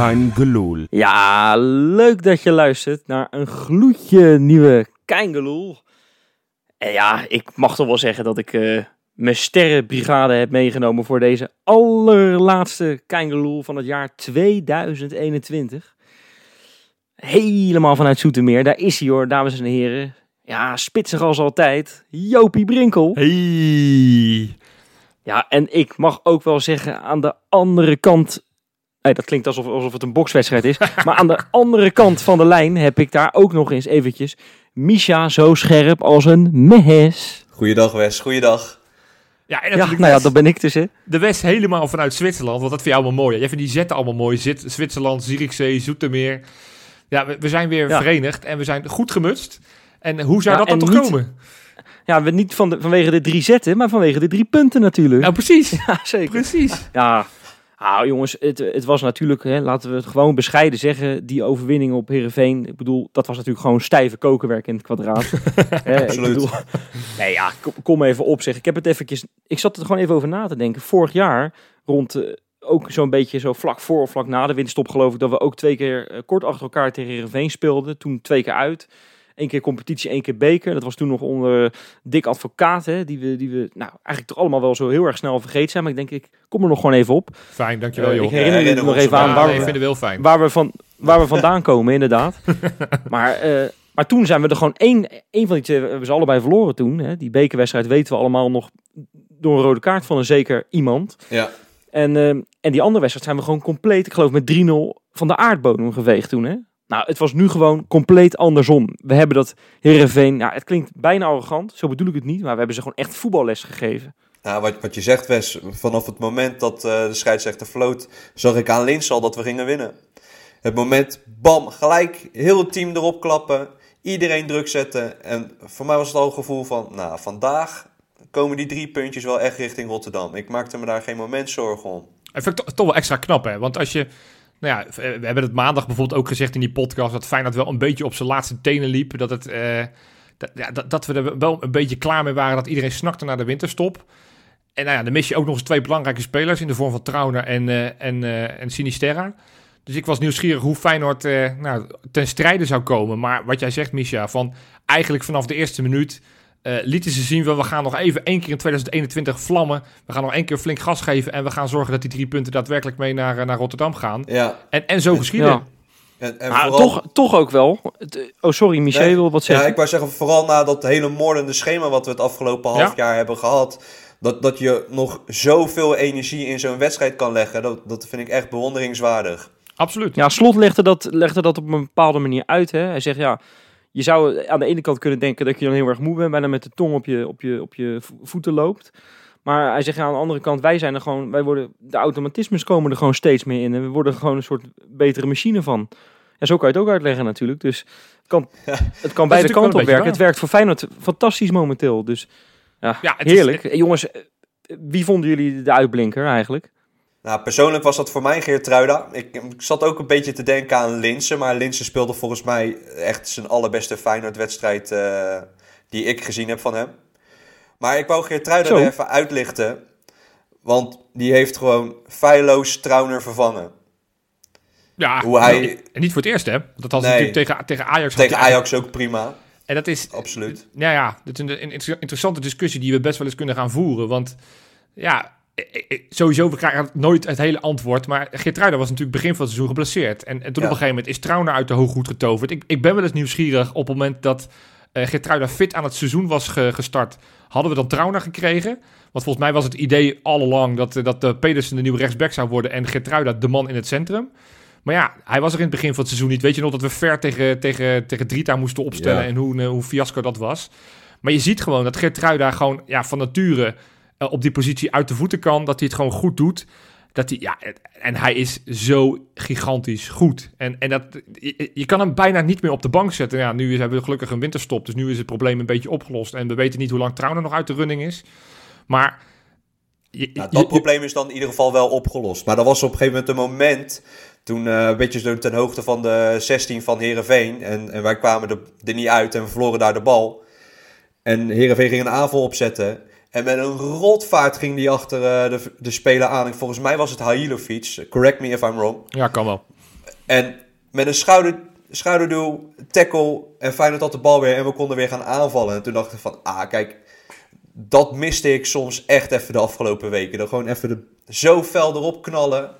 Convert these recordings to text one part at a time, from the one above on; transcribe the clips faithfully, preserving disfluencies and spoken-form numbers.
Kein Geloel. Ja, leuk dat je luistert naar een gloedje nieuwe Kein Geloel. En ja, ik mag toch wel zeggen dat ik uh, mijn sterrenbrigade heb meegenomen voor deze allerlaatste Kein Geloel van het jaar tweeduizend eenentwintig. Helemaal vanuit Zoetermeer, daar is hij hoor, dames en heren. Ja, spitsig als altijd, Jopie Brinkel. Hey. Ja, en ik mag ook wel zeggen aan de andere kant... Hey, dat klinkt alsof, alsof het een bokswedstrijd is. Maar aan de andere kant van de lijn heb ik daar ook nog eens eventjes... Misha zo scherp als een mes. Goeiedag Wes, goeiedag. Ja, en ja nou ja, dat ben ik dus hè. De Wes helemaal vanuit Zwitserland, want dat vind je allemaal mooi. Hè? Jij vindt die zetten allemaal mooi. Zit, Zwitserland, Zierikzee, Zoetermeer. Ja, we, we zijn weer ja. verenigd en we zijn goed gemutst. En hoe zou ja, dat dan toch niet, komen? Ja, we niet van de, vanwege de drie zetten, maar vanwege de drie punten natuurlijk. Nou, precies. Ja, zeker. Precies. Ja, ah, jongens, het, het was natuurlijk, hè, laten we het gewoon bescheiden zeggen, die overwinning op Heerenveen. Ik bedoel, dat was natuurlijk gewoon stijve kokenwerk in het kwadraat. Hè, absoluut. Ik bedoel, nee, ja, kom, kom even op zeg. Ik heb het eventjes, ik zat er gewoon even over na te denken. Vorig jaar, rond uh, ook zo'n beetje zo vlak voor of vlak na de winststop geloof ik, dat we ook twee keer uh, kort achter elkaar tegen Heerenveen speelden. Toen twee keer uit. Eén keer competitie, één keer beker. Dat was toen nog onder Dick Advocaat. Hè, die we, die we nou, eigenlijk toch allemaal wel zo heel erg snel vergeten zijn. Maar ik denk, ik kom er nog gewoon even op. Fijn, dankjewel joh. Uh, ik herinner me ja, nog even aan waar, nee, we, we, fijn. Waar, we van, waar we vandaan komen, inderdaad. maar, uh, maar toen zijn we er gewoon één, één van die twee... We hebben ze allebei verloren toen. Hè. Die bekerwedstrijd weten we allemaal nog door een rode kaart van een zeker iemand. Ja. En, uh, en die andere wedstrijd zijn we gewoon compleet, ik geloof met drie nul van de aardbodem geveegd toen, hè. Nou, het was nu gewoon compleet andersom. We hebben dat Heerenveen... Nou, het klinkt bijna arrogant, zo bedoel ik het niet... maar we hebben ze gewoon echt voetballes gegeven. Ja, wat, wat je zegt, Wes, vanaf het moment dat uh, de scheidsrechter floot... zag ik aan Linz al dat we gingen winnen. Het moment, bam, gelijk, heel het team erop klappen... iedereen druk zetten... en voor mij was het al een gevoel van... nou, vandaag komen die drie puntjes wel echt richting Rotterdam. Ik maakte me daar geen moment zorgen om. Dat vind ik to- toch wel extra knap, hè? Want als je... Nou ja, we hebben het maandag bijvoorbeeld ook gezegd in die podcast... dat Feyenoord wel een beetje op zijn laatste tenen liep. Dat, het, eh, dat, ja, dat, dat we er wel een beetje klaar mee waren... dat iedereen snakte naar de winterstop. En nou ja, dan mis je ook nog eens twee belangrijke spelers... in de vorm van Trauner en, uh, en, uh, en Sinisterra. Dus ik was nieuwsgierig hoe Feyenoord uh, nou, ten strijde zou komen. Maar wat jij zegt, Misha, van eigenlijk vanaf de eerste minuut... Uh, lieten ze zien, we gaan nog even één keer in tweeduizend eenentwintig vlammen. We gaan nog één keer flink gas geven. En we gaan zorgen dat die drie punten daadwerkelijk mee naar, uh, naar Rotterdam gaan. Ja. En, en zo geschieden. Ja. En, en maar vooral... toch, toch ook wel. Oh, sorry, Michel nee, wil wat zeggen. Ja, ik wou zeggen, vooral na dat hele moordende schema wat we het afgelopen half ja? jaar hebben gehad. Dat, dat je nog zoveel energie in zo'n wedstrijd kan leggen. Dat, dat vind ik echt bewonderingswaardig. Absoluut. Ja, Slot legde dat, legde dat op een bepaalde manier uit. Hè? Hij zegt, ja... Je zou aan de ene kant kunnen denken dat je dan heel erg moe bent... bijna met de tong op je, op je, op je voeten loopt. Maar hij zegt ja, aan de andere kant... wij zijn er gewoon, wij worden, de automatismes komen er gewoon steeds meer in... en we worden er gewoon een soort betere machine van. Ja, zo kan je het ook uitleggen natuurlijk. Dus het kan, het kan beide kanten op werken. Het werkt voor Feyenoord fantastisch momenteel. Dus ja, ja het heerlijk. Is, het... Jongens, wie vonden jullie de uitblinker eigenlijk? Nou, persoonlijk was dat voor mij Geertruida. Ik, ik zat ook een beetje te denken aan Linsen. Maar Linsen speelde volgens mij echt zijn allerbeste Feyenoord-wedstrijd uh, die ik gezien heb van hem. Maar ik wou Geertruida er even uitlichten. Want die heeft gewoon feilloos Trauner vervangen. Ja, Hoe hij... en niet voor het eerst hè. Dat had nee, natuurlijk tegen, tegen Ajax. Tegen Ajax ook prima. En dat is, absoluut. Nou ja, dat is een, een interessante discussie die we best wel eens kunnen gaan voeren. Want ja... Sowieso, we krijgen nooit het hele antwoord. Maar Geertruida was natuurlijk begin van het seizoen geblesseerd. En, en toen ja. op een gegeven moment is Trauner uit de hooghoed getoverd. Ik, ik ben wel eens nieuwsgierig op het moment dat uh, Geertruida fit aan het seizoen was ge, gestart. Hadden we dan Trauner gekregen? Want volgens mij was het idee all along dat, uh, dat uh, Pedersen de nieuwe rechtsback zou worden. En Geertruida de man in het centrum. Maar ja, hij was er in het begin van het seizoen niet. Weet je nog dat we ver tegen, tegen, tegen Drita moesten opstellen. Ja. En hoe, uh, hoe fiasco dat was. Maar je ziet gewoon dat Geertruida gewoon ja, van nature... op die positie uit de voeten kan, dat hij het gewoon goed doet. Dat hij, ja, en hij is zo gigantisch goed. En, en dat, je, je kan hem bijna niet meer op de bank zetten. Ja, nu hebben we gelukkig een winterstop, dus nu is het probleem een beetje opgelost. En we weten niet hoe lang Trauner nog uit de running is. Maar... Je, nou, dat je, probleem is dan in ieder geval wel opgelost. Maar dat was op een gegeven moment een moment... toen uh, een beetje zo ten hoogte van de zestien van Heerenveen... en, en wij kwamen er, er niet uit en we verloren daar de bal. En Heerenveen ging een aanval opzetten... En met een rotvaart ging die achter uh, de, de speler aan. En volgens mij was het Hailovic. Correct me if I'm wrong. Ja, kan wel. En met een schouder, schouderduel, tackle en Feyenoord had de bal weer en we konden weer gaan aanvallen. En toen dacht ik van, ah kijk, dat miste ik soms echt even de afgelopen weken. Dan gewoon even de, zo fel erop knallen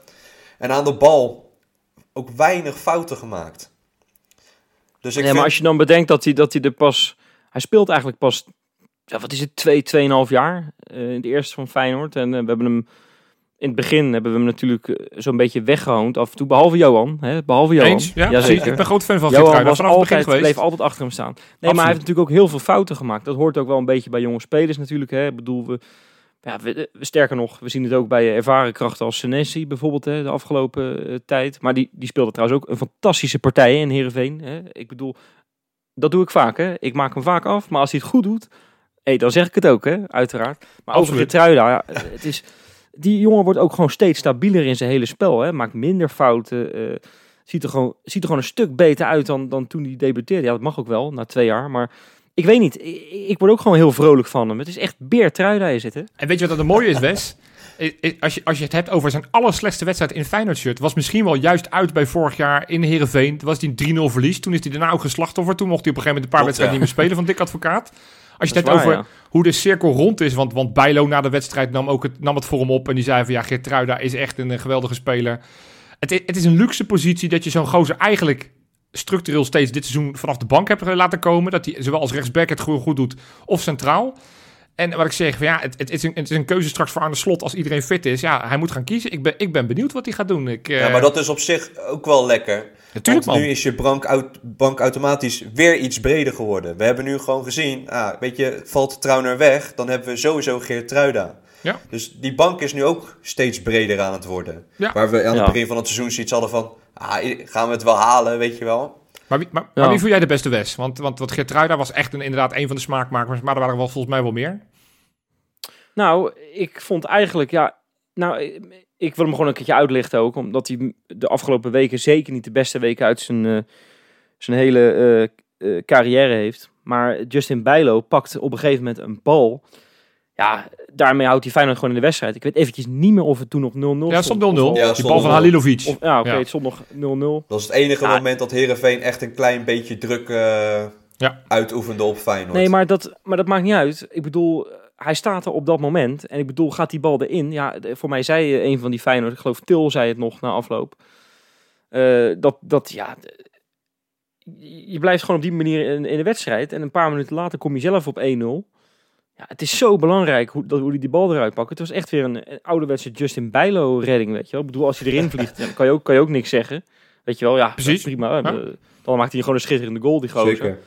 en aan de bal ook weinig fouten gemaakt. Dus ik nee, vind... maar als je dan bedenkt dat hij, dat hij er pas... Hij speelt eigenlijk pas, ja, wat is het, twee, tweeënhalf jaar uh, in de eerste van Feyenoord. En uh, we hebben hem... In het begin hebben we hem natuurlijk zo'n beetje weggehoond. Af en toe, behalve Johan. Hè? Behalve Johan. Eens, ja, ja, zeker. Ik ben groot fan van Geertruida. Johan was altijd, bleef altijd achter hem staan. Nee, absoluut. Maar hij heeft natuurlijk ook heel veel fouten gemaakt. Dat hoort ook wel een beetje bij jonge spelers natuurlijk. Hè? Ik bedoel, we, ja, we, sterker nog, we zien het ook bij ervaren krachten als Senesi bijvoorbeeld, hè, de afgelopen uh, tijd. Maar die, die speelde trouwens ook een fantastische partij hè, in Heerenveen. Hè? Ik bedoel, dat doe ik vaak. Hè? Ik maak hem vaak af, maar als hij het goed doet, hey, dan zeg ik het ook, hè? Uiteraard. Maar over Geertruida, ja, het is... Die jongen wordt ook gewoon steeds stabieler in zijn hele spel. Hè? Maakt minder fouten. Uh, ziet, er gewoon, ziet er gewoon een stuk beter uit dan, dan toen hij debuteerde. Ja, dat mag ook wel, na twee jaar. Maar ik weet niet. Ik, ik word ook gewoon heel vrolijk van hem. Het is echt Geertruida je zitten. En weet je wat dat het mooie is, Wes? Als je, als je het hebt over zijn allerslechtste wedstrijd in Feyenoord-shirt... was misschien wel juist uit bij vorig jaar in Heerenveen. Toen was die een drie nul verlies. Toen is hij daarna ook geslachtoffer. Toen mocht hij op een gegeven moment een paar wedstrijden ja. niet meer spelen van Dick Advocaat. Als je het hebt over ja. hoe de cirkel rond is. Want, want Bijlo na de wedstrijd nam, ook het, nam het voor hem op. En die zei van ja, Geertruida is echt een, een geweldige speler. Het, het is een luxe positie dat je zo'n gozer eigenlijk structureel steeds dit seizoen vanaf de bank hebt laten komen. Dat hij zowel als rechtsback het goed, goed doet of centraal. En wat ik zeg, van, ja, het, het, is een, het is een keuze straks voor Arne Slot als iedereen fit is. Ja, hij moet gaan kiezen. Ik ben, ik ben benieuwd wat hij gaat doen. Ik, uh... Ja, maar dat is op zich ook wel lekker. Natuurlijk, want nu man. Is je bank, uit, bank automatisch weer iets breder geworden. We hebben nu gewoon gezien, ah, weet je, valt Trauner weg, dan hebben we sowieso Geertruida. Ja. Dus die bank is nu ook steeds breder aan het worden. Ja. Waar we aan het ja. begin van het seizoen zoiets hadden van, ah, gaan we het wel halen, weet je wel. Maar wie, maar, ja. maar wie voel jij de beste Wes? Want, want, want Geertruida was echt een, inderdaad een van de smaakmakers, maar er waren wel volgens mij wel meer. Nou, ik vond eigenlijk, ja, nou... Ik wil hem gewoon een keertje uitlichten ook. Omdat hij de afgelopen weken zeker niet de beste weken uit zijn, uh, zijn hele uh, uh, carrière heeft. Maar Justin Bijlo pakt op een gegeven moment een bal. Ja, daarmee houdt hij Feyenoord gewoon in de wedstrijd. Ik weet eventjes niet meer of het toen nog nul nul stond. Ja, stond nul nul. Ja, die bal van Halilovic. Of, ja, oké, okay, ja. Het stond nog nul nul. Dat is het enige ja. moment dat Heerenveen echt een klein beetje druk uh, ja. uitoefende op Feyenoord. Nee, maar dat, maar dat maakt niet uit. Ik bedoel... Hij staat er op dat moment. En ik bedoel, gaat die bal erin? Ja, voor mij zei een van die Feyenoord, ik geloof Til zei het nog na afloop. Uh, dat, dat, ja... Je blijft gewoon op die manier in, in de wedstrijd. En een paar minuten later kom je zelf op één nul. Ja, het is zo belangrijk hoe, dat, hoe die die bal eruit pakken. Het was echt weer een, een ouderwetse Justin Bijlo redding, weet je wel. Ik bedoel, als hij erin vliegt, dan kan je ook, kan je ook niks zeggen. Weet je wel, ja, precies. Prima. Ja. Dan maakt hij gewoon een schitterende goal, die gozer. Zeker.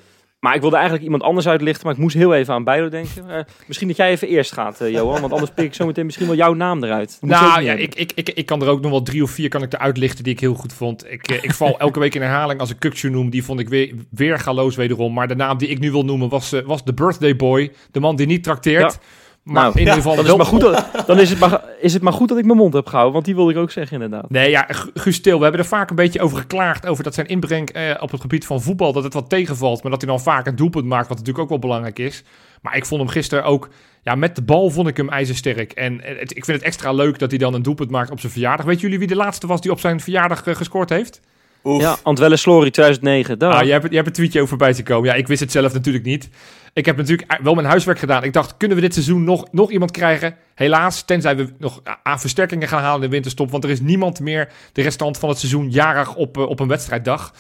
Maar ik wilde eigenlijk iemand anders uitlichten, maar ik moest heel even aan Bijlo denken. Uh, misschien dat jij even eerst gaat, uh, Johan, want anders pik ik zo meteen misschien wel jouw naam eruit. Nou ja, ik, ik, ik, ik kan er ook nog wel drie of vier kan ik eruit lichten die ik heel goed vond. Ik, uh, ik val elke week in herhaling als ik Kökçü noem, die vond ik weer, weer galoos wederom. Maar de naam die ik nu wil noemen was, uh, was de birthday boy, de man die niet trakteert. Ja. Maar nou, in ieder geval... Ja, dan is, wel... maar goed dat, dan is, het maar, is het maar goed dat ik mijn mond heb gehouden, want die wilde ik ook zeggen inderdaad. Nee, ja, Guus Til, we hebben er vaak een beetje over geklaagd, over dat zijn inbreng eh, op het gebied van voetbal, dat het wat tegenvalt, maar dat hij dan vaak een doelpunt maakt, wat natuurlijk ook wel belangrijk is. Maar ik vond hem gisteren ook, ja, met de bal vond ik hem ijzersterk. En het, ik vind het extra leuk dat hij dan een doelpunt maakt op zijn verjaardag. Weet jullie wie de laatste was die op zijn verjaardag uh, gescoord heeft? Oef. Ja, Antwelle Slory tweeduizend negen. Ah, jij, hebt, jij hebt een tweetje over voorbij te komen. Ja, ik wist het zelf natuurlijk niet. Ik heb natuurlijk wel mijn huiswerk gedaan. Ik dacht, kunnen we dit seizoen nog, nog iemand krijgen? Helaas, tenzij we nog aan versterkingen gaan halen in de winterstop. Want er is niemand meer de restant van het seizoen jarig op, uh, op een wedstrijddag.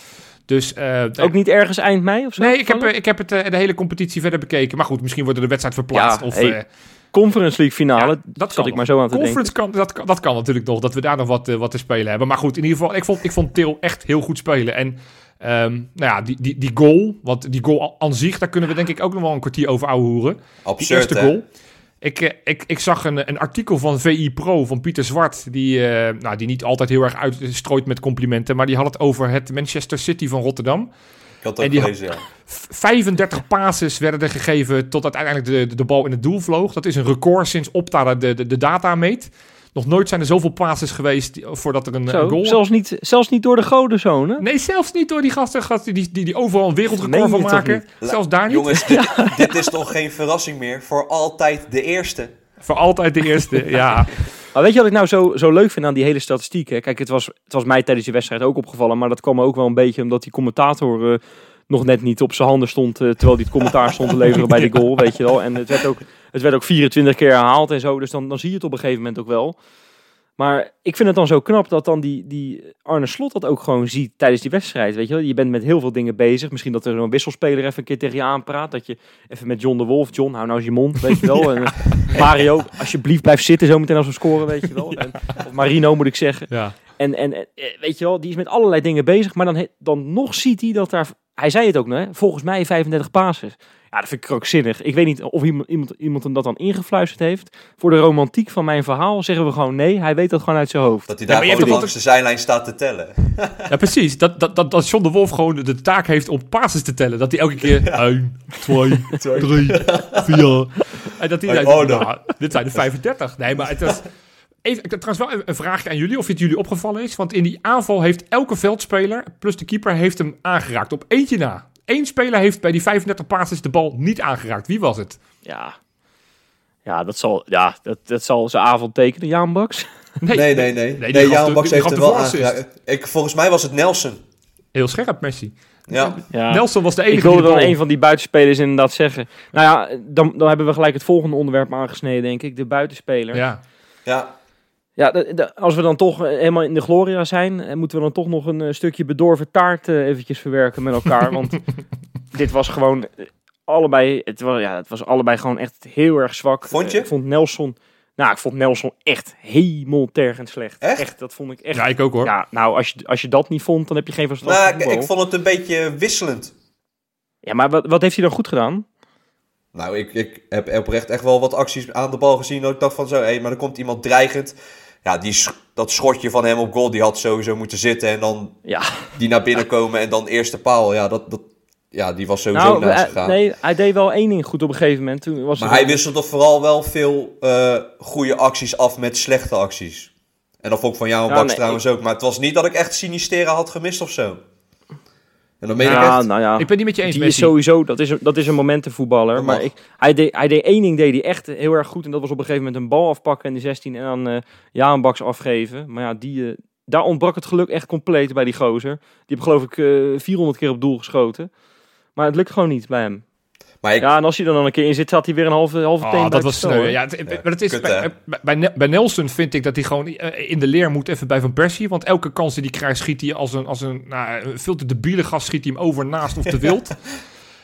Dus, uh, ook niet ergens eind mei of zo? Nee, ik heb, ik heb het, uh, de hele competitie verder bekeken. Maar goed, misschien wordt er de wedstrijd verplaatst. Ja, of, hey. uh, Conference League finale, ja, dat zat ik nog. Maar zo aan te Conference denken. Kan, dat, kan, dat kan natuurlijk nog, dat we daar nog wat, uh, wat te spelen hebben. Maar goed, in ieder geval, ik vond, ik vond Til echt heel goed spelen. En um, nou ja, die, die, die goal, want die goal aan zich, daar kunnen we denk ik ook nog wel een kwartier over ouwehoeren. Absurd, die eerste hè? Goal. Ik, ik, ik zag een, een artikel van V I Pro, van Pieter Zwart, die, uh, nou, die niet altijd heel erg uitstrooit met complimenten, maar die had het over het Manchester City van Rotterdam. Ik had het ook gelezen, ja. vijfendertig passes werden er gegeven totdat uiteindelijk de, de, de bal in het doel vloog. Dat is een record sinds Opta de, de, de data meet. Nog nooit zijn er zoveel passes geweest voordat er een, Zo, een goal... Zelfs niet, zelfs niet door de godenzone? Nee, zelfs niet door die gasten, gasten die, die, die overal een wereldrecord van maken. Zelfs daar niet. Jongens, dit, ja. dit is toch geen verrassing meer? Voor altijd de eerste. Voor altijd de eerste, ja. Maar weet je wat ik nou zo, zo leuk vind aan die hele statistiek? Hè? Kijk, het was, het was mij tijdens de wedstrijd ook opgevallen. Maar dat kwam ook wel een beetje omdat die commentator uh, nog net niet op zijn handen stond. Uh, terwijl die het commentaar stond te leveren bij de goal, weet je wel. En het werd ook, het werd ook vierentwintig keer herhaald en zo. Dus dan, dan zie je het op een gegeven moment ook wel. Maar ik vind het dan zo knap dat dan die, die Arne Slot dat ook gewoon ziet tijdens die wedstrijd. Weet je wel? Je bent met heel veel dingen bezig. Misschien dat er een wisselspeler even een keer tegen je aanpraat. Dat je even met John de Wolf, John, hou nou eens je mond, weet je wel. Ja. En Mario, alsjeblieft blijf zitten zometeen als we scoren, weet je wel. Ja. En, of Marino moet ik zeggen. Ja. En, en weet je wel, die is met allerlei dingen bezig. Maar dan, dan nog ziet hij dat daar, hij zei het ook, hè, volgens mij vijfendertig passes. Ja, dat vind ik krankzinnig. Ik weet niet of iemand, iemand, iemand hem dat dan ingefluisterd heeft. Voor de romantiek van mijn verhaal zeggen we gewoon nee. Hij weet dat gewoon uit zijn hoofd. Dat hij daar ja, gewoon langs de zijlijn staat te tellen. Ja, precies. Dat, dat, dat, dat John de Wolf gewoon de taak heeft om passes te tellen. Dat hij elke keer één, twee, drie, vier. En dat hij oh, nou, nou, dit zijn de vijfendertig. Nee, maar het is... Even, trouwens wel een vraagje aan jullie, of het jullie opgevallen is. Want in die aanval heeft elke veldspeler, plus de keeper, heeft hem aangeraakt. Op eentje na. Eén speler heeft bij die vijfendertig passes de bal niet aangeraakt. Wie was het? Ja, ja, dat, zal, ja dat, dat zal zijn avond tekenen, Jahanbakhsh. Nee, nee, nee. nee. nee, nee Jahanbakhsh heeft hem wel aangeraakt. Ik, volgens mij was het Nelson. Heel scherp, Messi. Ja. Ja. Nelson was de enige. Ik wilde dan een van die buitenspelers inderdaad zeggen. Nou ja, dan, dan hebben we gelijk het volgende onderwerp aangesneden, denk ik. De buitenspeler. Ja, ja. Ja, de, de, als we dan toch helemaal in de gloria zijn, moeten we dan toch nog een uh, stukje bedorven taart uh, eventjes verwerken met elkaar. Want dit was gewoon allebei, het was, ja, het was allebei gewoon echt heel erg zwak. Vond je? Uh, ik vond Nelson, nou, ik vond Nelson echt hemeltergend slecht. Echt? echt? Dat vond ik echt. Ja, ik ook hoor. Ja, nou, als je, als je dat niet vond, dan heb je geen verstand van voetbal. Nou, ik, ik vond het een beetje wisselend. Ja, maar wat, wat heeft hij dan goed gedaan? Nou, ik, ik heb oprecht echt wel wat acties aan de bal gezien. Dat ik dacht van zo, hé, hey, maar er komt iemand dreigend. Ja, die, dat schotje van hem op goal, die had sowieso moeten zitten. En dan ja. die naar binnen komen en dan eerste paal. Ja, dat, dat, ja die was sowieso nou, naast gegaan. Nee, hij deed wel één ding goed op een gegeven moment. Toen was maar hij wisselde vooral wel veel uh, goede acties af met slechte acties. En dat vond ik van jou en Baks nee, trouwens ik... ook. Maar het was niet dat ik echt Sinisterra had gemist of zo. En dan meen ja, ik echt... Nou ja, ik ben niet met je eens, die Messi. Is sowieso, dat is een, dat is een momentenvoetballer. Dat maar ik, hij, deed, hij deed één ding deed hij echt heel erg goed. En dat was op een gegeven moment een bal afpakken in de zestien en dan uh, Jahanbakhsh afgeven. Maar ja, die, uh, daar ontbrak het geluk echt compleet bij die gozer. Die heeft geloof ik uh, vierhonderd keer op doel geschoten. Maar het lukt gewoon niet bij hem. Maar ik... Ja, en als hij er dan een keer in zit, had hij weer een halve, halve oh, teen. Dat was sneu. Ja, het, ja, maar het is, kut, bij, bij, bij Nelson vind ik dat hij gewoon in de leer moet even bij Van Persie. Want elke kans die hij krijgt, schiet hij als een, als een, nou, een veel te debiele gast, schiet hij hem over, naast of te wild.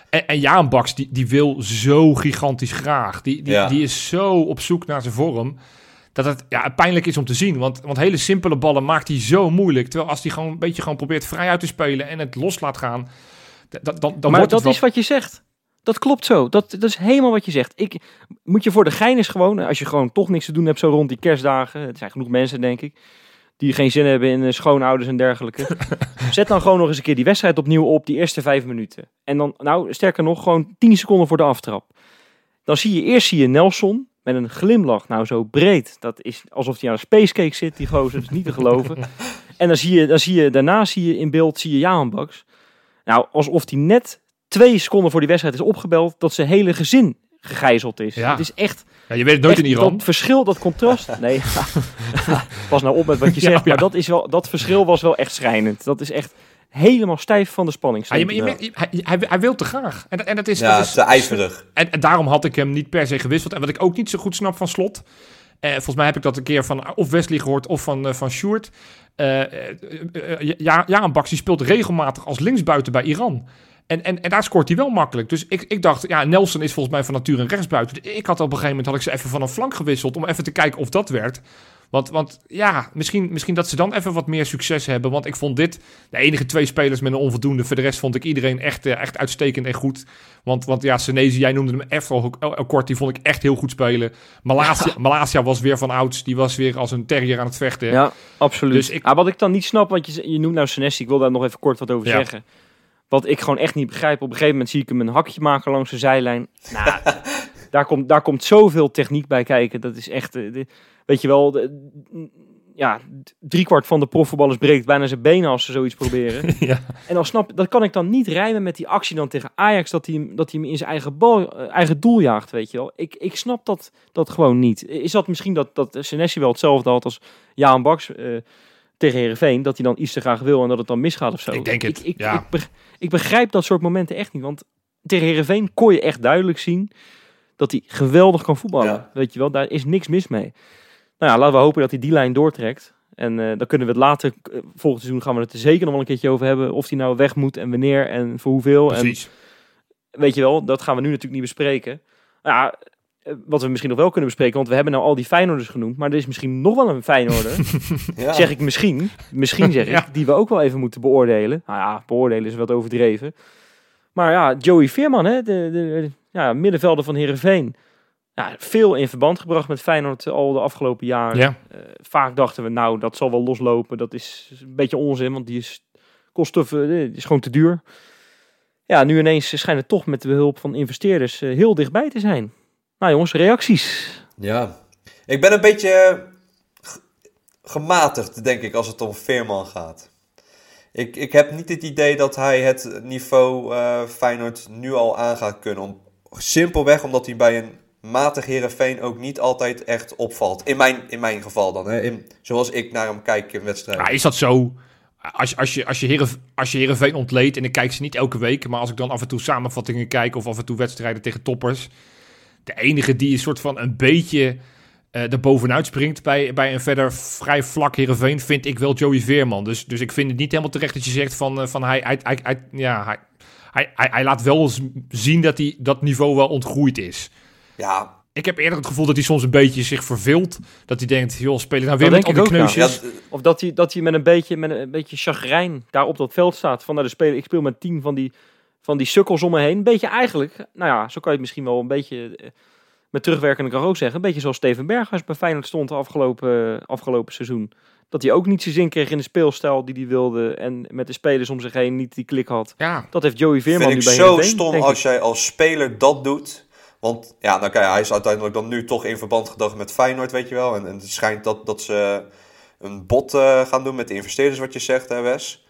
En, en Jahanbakhsh, die, die wil zo gigantisch graag. Die, die, ja. die is zo op zoek naar zijn vorm. Dat het ja, pijnlijk is om te zien. Want, want hele simpele ballen maakt hij zo moeilijk. Terwijl als hij gewoon een beetje gewoon probeert vrij uit te spelen en het los laat gaan. Dat, dat, dan maar wordt dat wel... is wat je zegt. Dat klopt zo. Dat, dat is helemaal wat je zegt. Ik moet je voor de gein is gewoon, als je gewoon toch niks te doen hebt zo rond die kerstdagen. Er zijn genoeg mensen, denk ik, die geen zin hebben in schoonouders en dergelijke. Zet dan gewoon nog eens een keer die wedstrijd opnieuw op, die eerste vijf minuten. En dan, nou, sterker nog, gewoon tien seconden voor de aftrap. Dan zie je eerst zie je Nelson met een glimlach, nou zo breed. Dat is alsof hij aan een spacecake zit, die gozer. Dat is niet te geloven. En dan zie je, dan zie je daarna zie je in beeld, zie je Jahanbakhsh. Nou, alsof die net... Twee seconden voor die wedstrijd is opgebeld dat zijn hele gezin gegijzeld is. Ja. Het is echt... Ja, je weet het nooit in Iran. Dat verschil, dat contrast... Nee, pas nou op met wat je zegt. Ja, ja. Maar dat, is wel, dat verschil was wel echt schrijnend. Dat is echt helemaal stijf van de spanning. Ja, je, je, je, hij, hij, hij wil te graag. En, en dat is, ja, dat is, te ijverig. En, en daarom had ik hem niet per se gewisseld. En wat ik ook niet zo goed snap van Slot... Eh, volgens mij heb ik dat een keer van of Wesley gehoord of van, uh, van Sjoerd. Uh, uh, ja, Jahanbakhsh speelt regelmatig als linksbuiten bij Iran... En, en, en daar scoort hij wel makkelijk. Dus ik, ik dacht, ja, Nelson is volgens mij van nature een rechtsbuiten. Ik had op een gegeven moment had ik ze even van een flank gewisseld... om even te kijken of dat werd. Want, want ja, misschien, misschien dat ze dan even wat meer succes hebben. Want ik vond dit de enige twee spelers met een onvoldoende. Voor de rest vond ik iedereen echt, echt uitstekend en goed. Want, want ja, Senesi, jij noemde hem echt al kort. Die vond ik echt heel goed spelen. Malacia, Malacia was weer van ouds. Die was weer als een terrier aan het vechten. Ja, absoluut. Dus ik... ah, wat ik dan niet snap, want je, je noemt nou Senesi. Ik wil daar nog even kort wat over ja. zeggen. Wat ik gewoon echt niet begrijp. Op een gegeven moment zie ik hem een hakje maken langs de zijlijn. Nou, daar, komt, daar komt zoveel techniek bij kijken. Dat is echt... Weet je wel... ja, driekwart van de profvoetballers breekt bijna zijn benen als ze zoiets proberen. Ja. En dan snap dat kan ik dan niet rijmen met die actie dan tegen Ajax, dat hij hem, dat hij hem in zijn eigen, bal, eigen doel jaagt, weet je wel. Ik, ik snap dat, dat gewoon niet. Is dat misschien dat, dat Senesi wel hetzelfde had als Jahanbakhsh uh, tegen Heerenveen, dat hij dan iets te graag wil en dat het dan misgaat of zo? Ik denk het, ik, ik, ja. Ik begrijp dat soort momenten echt niet, want tegen Heerenveen kon je echt duidelijk zien dat hij geweldig kan voetballen, ja. Weet je wel. Daar is niks mis mee. Nou ja, laten we hopen dat hij die lijn doortrekt. En uh, dan kunnen we het later, uh, volgend seizoen gaan we het er zeker nog wel een keertje over hebben. Of hij nou weg moet en wanneer en voor hoeveel. Precies. En, weet je wel, dat gaan we nu natuurlijk niet bespreken. Ja, uh, wat we misschien nog wel kunnen bespreken, want we hebben nou al die Feyenoorders genoemd. Maar er is misschien nog wel een Feyenoorder, ja. zeg ik misschien, misschien zeg ik, ja. die we ook wel even moeten beoordelen. Nou ja, beoordelen is wat overdreven. Maar ja, Joey Veerman, hè, de, de, de ja, middenvelder van Heerenveen. Ja, veel in verband gebracht met Feyenoord al de afgelopen jaren. Ja. Uh, vaak dachten we, nou, dat zal wel loslopen. Dat is een beetje onzin, want die is, kost te, uh, is gewoon te duur. Ja, nu ineens schijnt het toch met de hulp van investeerders uh, heel dichtbij te zijn. Nou jongens, reacties. Ja, ik ben een beetje uh, gematigd, denk ik, als het om Veerman gaat. Ik, ik heb niet het idee dat hij het niveau uh, Feyenoord nu al aan gaat kunnen. Om, simpelweg omdat hij bij een matig Heerenveen ook niet altijd echt opvalt. In mijn, in mijn geval dan. Hè? In, zoals ik naar hem kijk in wedstrijden. Ja, is dat zo? Als, als, je, als, je Heeren, als je Heerenveen ontleedt, en ik kijk ze niet elke week, maar als ik dan af en toe samenvattingen kijk of af en toe wedstrijden tegen toppers. De enige die een soort van een beetje uh, er bovenuit springt bij, bij een verder vrij vlak Heerenveen, vind ik wel Joey Veerman. Dus, dus ik vind het niet helemaal terecht dat je zegt van, uh, van hij... hij, hij, hij, ja, hij, hij, hij, hij laat wel eens zien dat hij dat niveau wel ontgroeid is. Ja. Ik heb eerder het gevoel dat hij soms een beetje zich verveelt. Dat hij denkt, joh, speel ik nou weer dat met al die kneusjes. Nou. Ja, of dat hij, dat hij met een beetje, met een beetje chagrijn daar op dat veld staat. Van, nou, de speler, ik speel met tien van die, van die sukkels om me heen. Een beetje eigenlijk, nou ja, zo kan je het misschien wel een beetje met terugwerkende kracht ook zeggen. Een beetje zoals Steven Berghuis bij Feyenoord stond afgelopen, afgelopen seizoen. Dat hij ook niet zijn zin kreeg in de speelstijl die hij wilde. En met de spelers om zich heen niet die klik had. Ja. Dat heeft Joey Veerman nu bij hem. Vind ik zo heen, stom als jij als speler dat doet. Want ja, nou, kijk, hij is uiteindelijk dan nu toch in verband gedacht met Feyenoord, weet je wel. En, en het schijnt dat, dat ze een bod uh, gaan doen met de investeerders, wat je zegt, hè, Wes.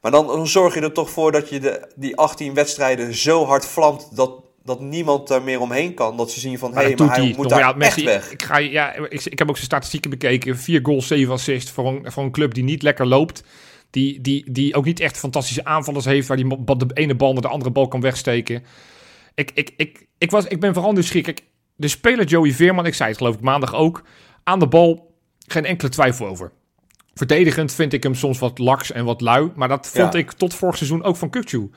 Maar dan, dan zorg je er toch voor dat je de, die achttien wedstrijden zo hard vlamt dat, dat niemand er meer omheen kan. Dat ze zien van, hé, hey, maar hij die, moet daar ja, echt die, weg. Ik, ga, ja, ik, ik heb ook zijn statistieken bekeken. Vier goals, zeven assists voor een, voor een club die niet lekker loopt. Die, die, die ook niet echt fantastische aanvallers heeft, waar die de ene bal naar de andere bal kan wegsteken. Ik, ik, ik, ik, was, ik ben vooral nieuwsgierig. Ik, de speler Joey Veerman, ik zei het geloof ik maandag ook, aan de bal geen enkele twijfel over. Verdedigend vind ik hem soms wat laks en wat lui, maar dat vond ja. ik tot vorig seizoen ook van Kökçü.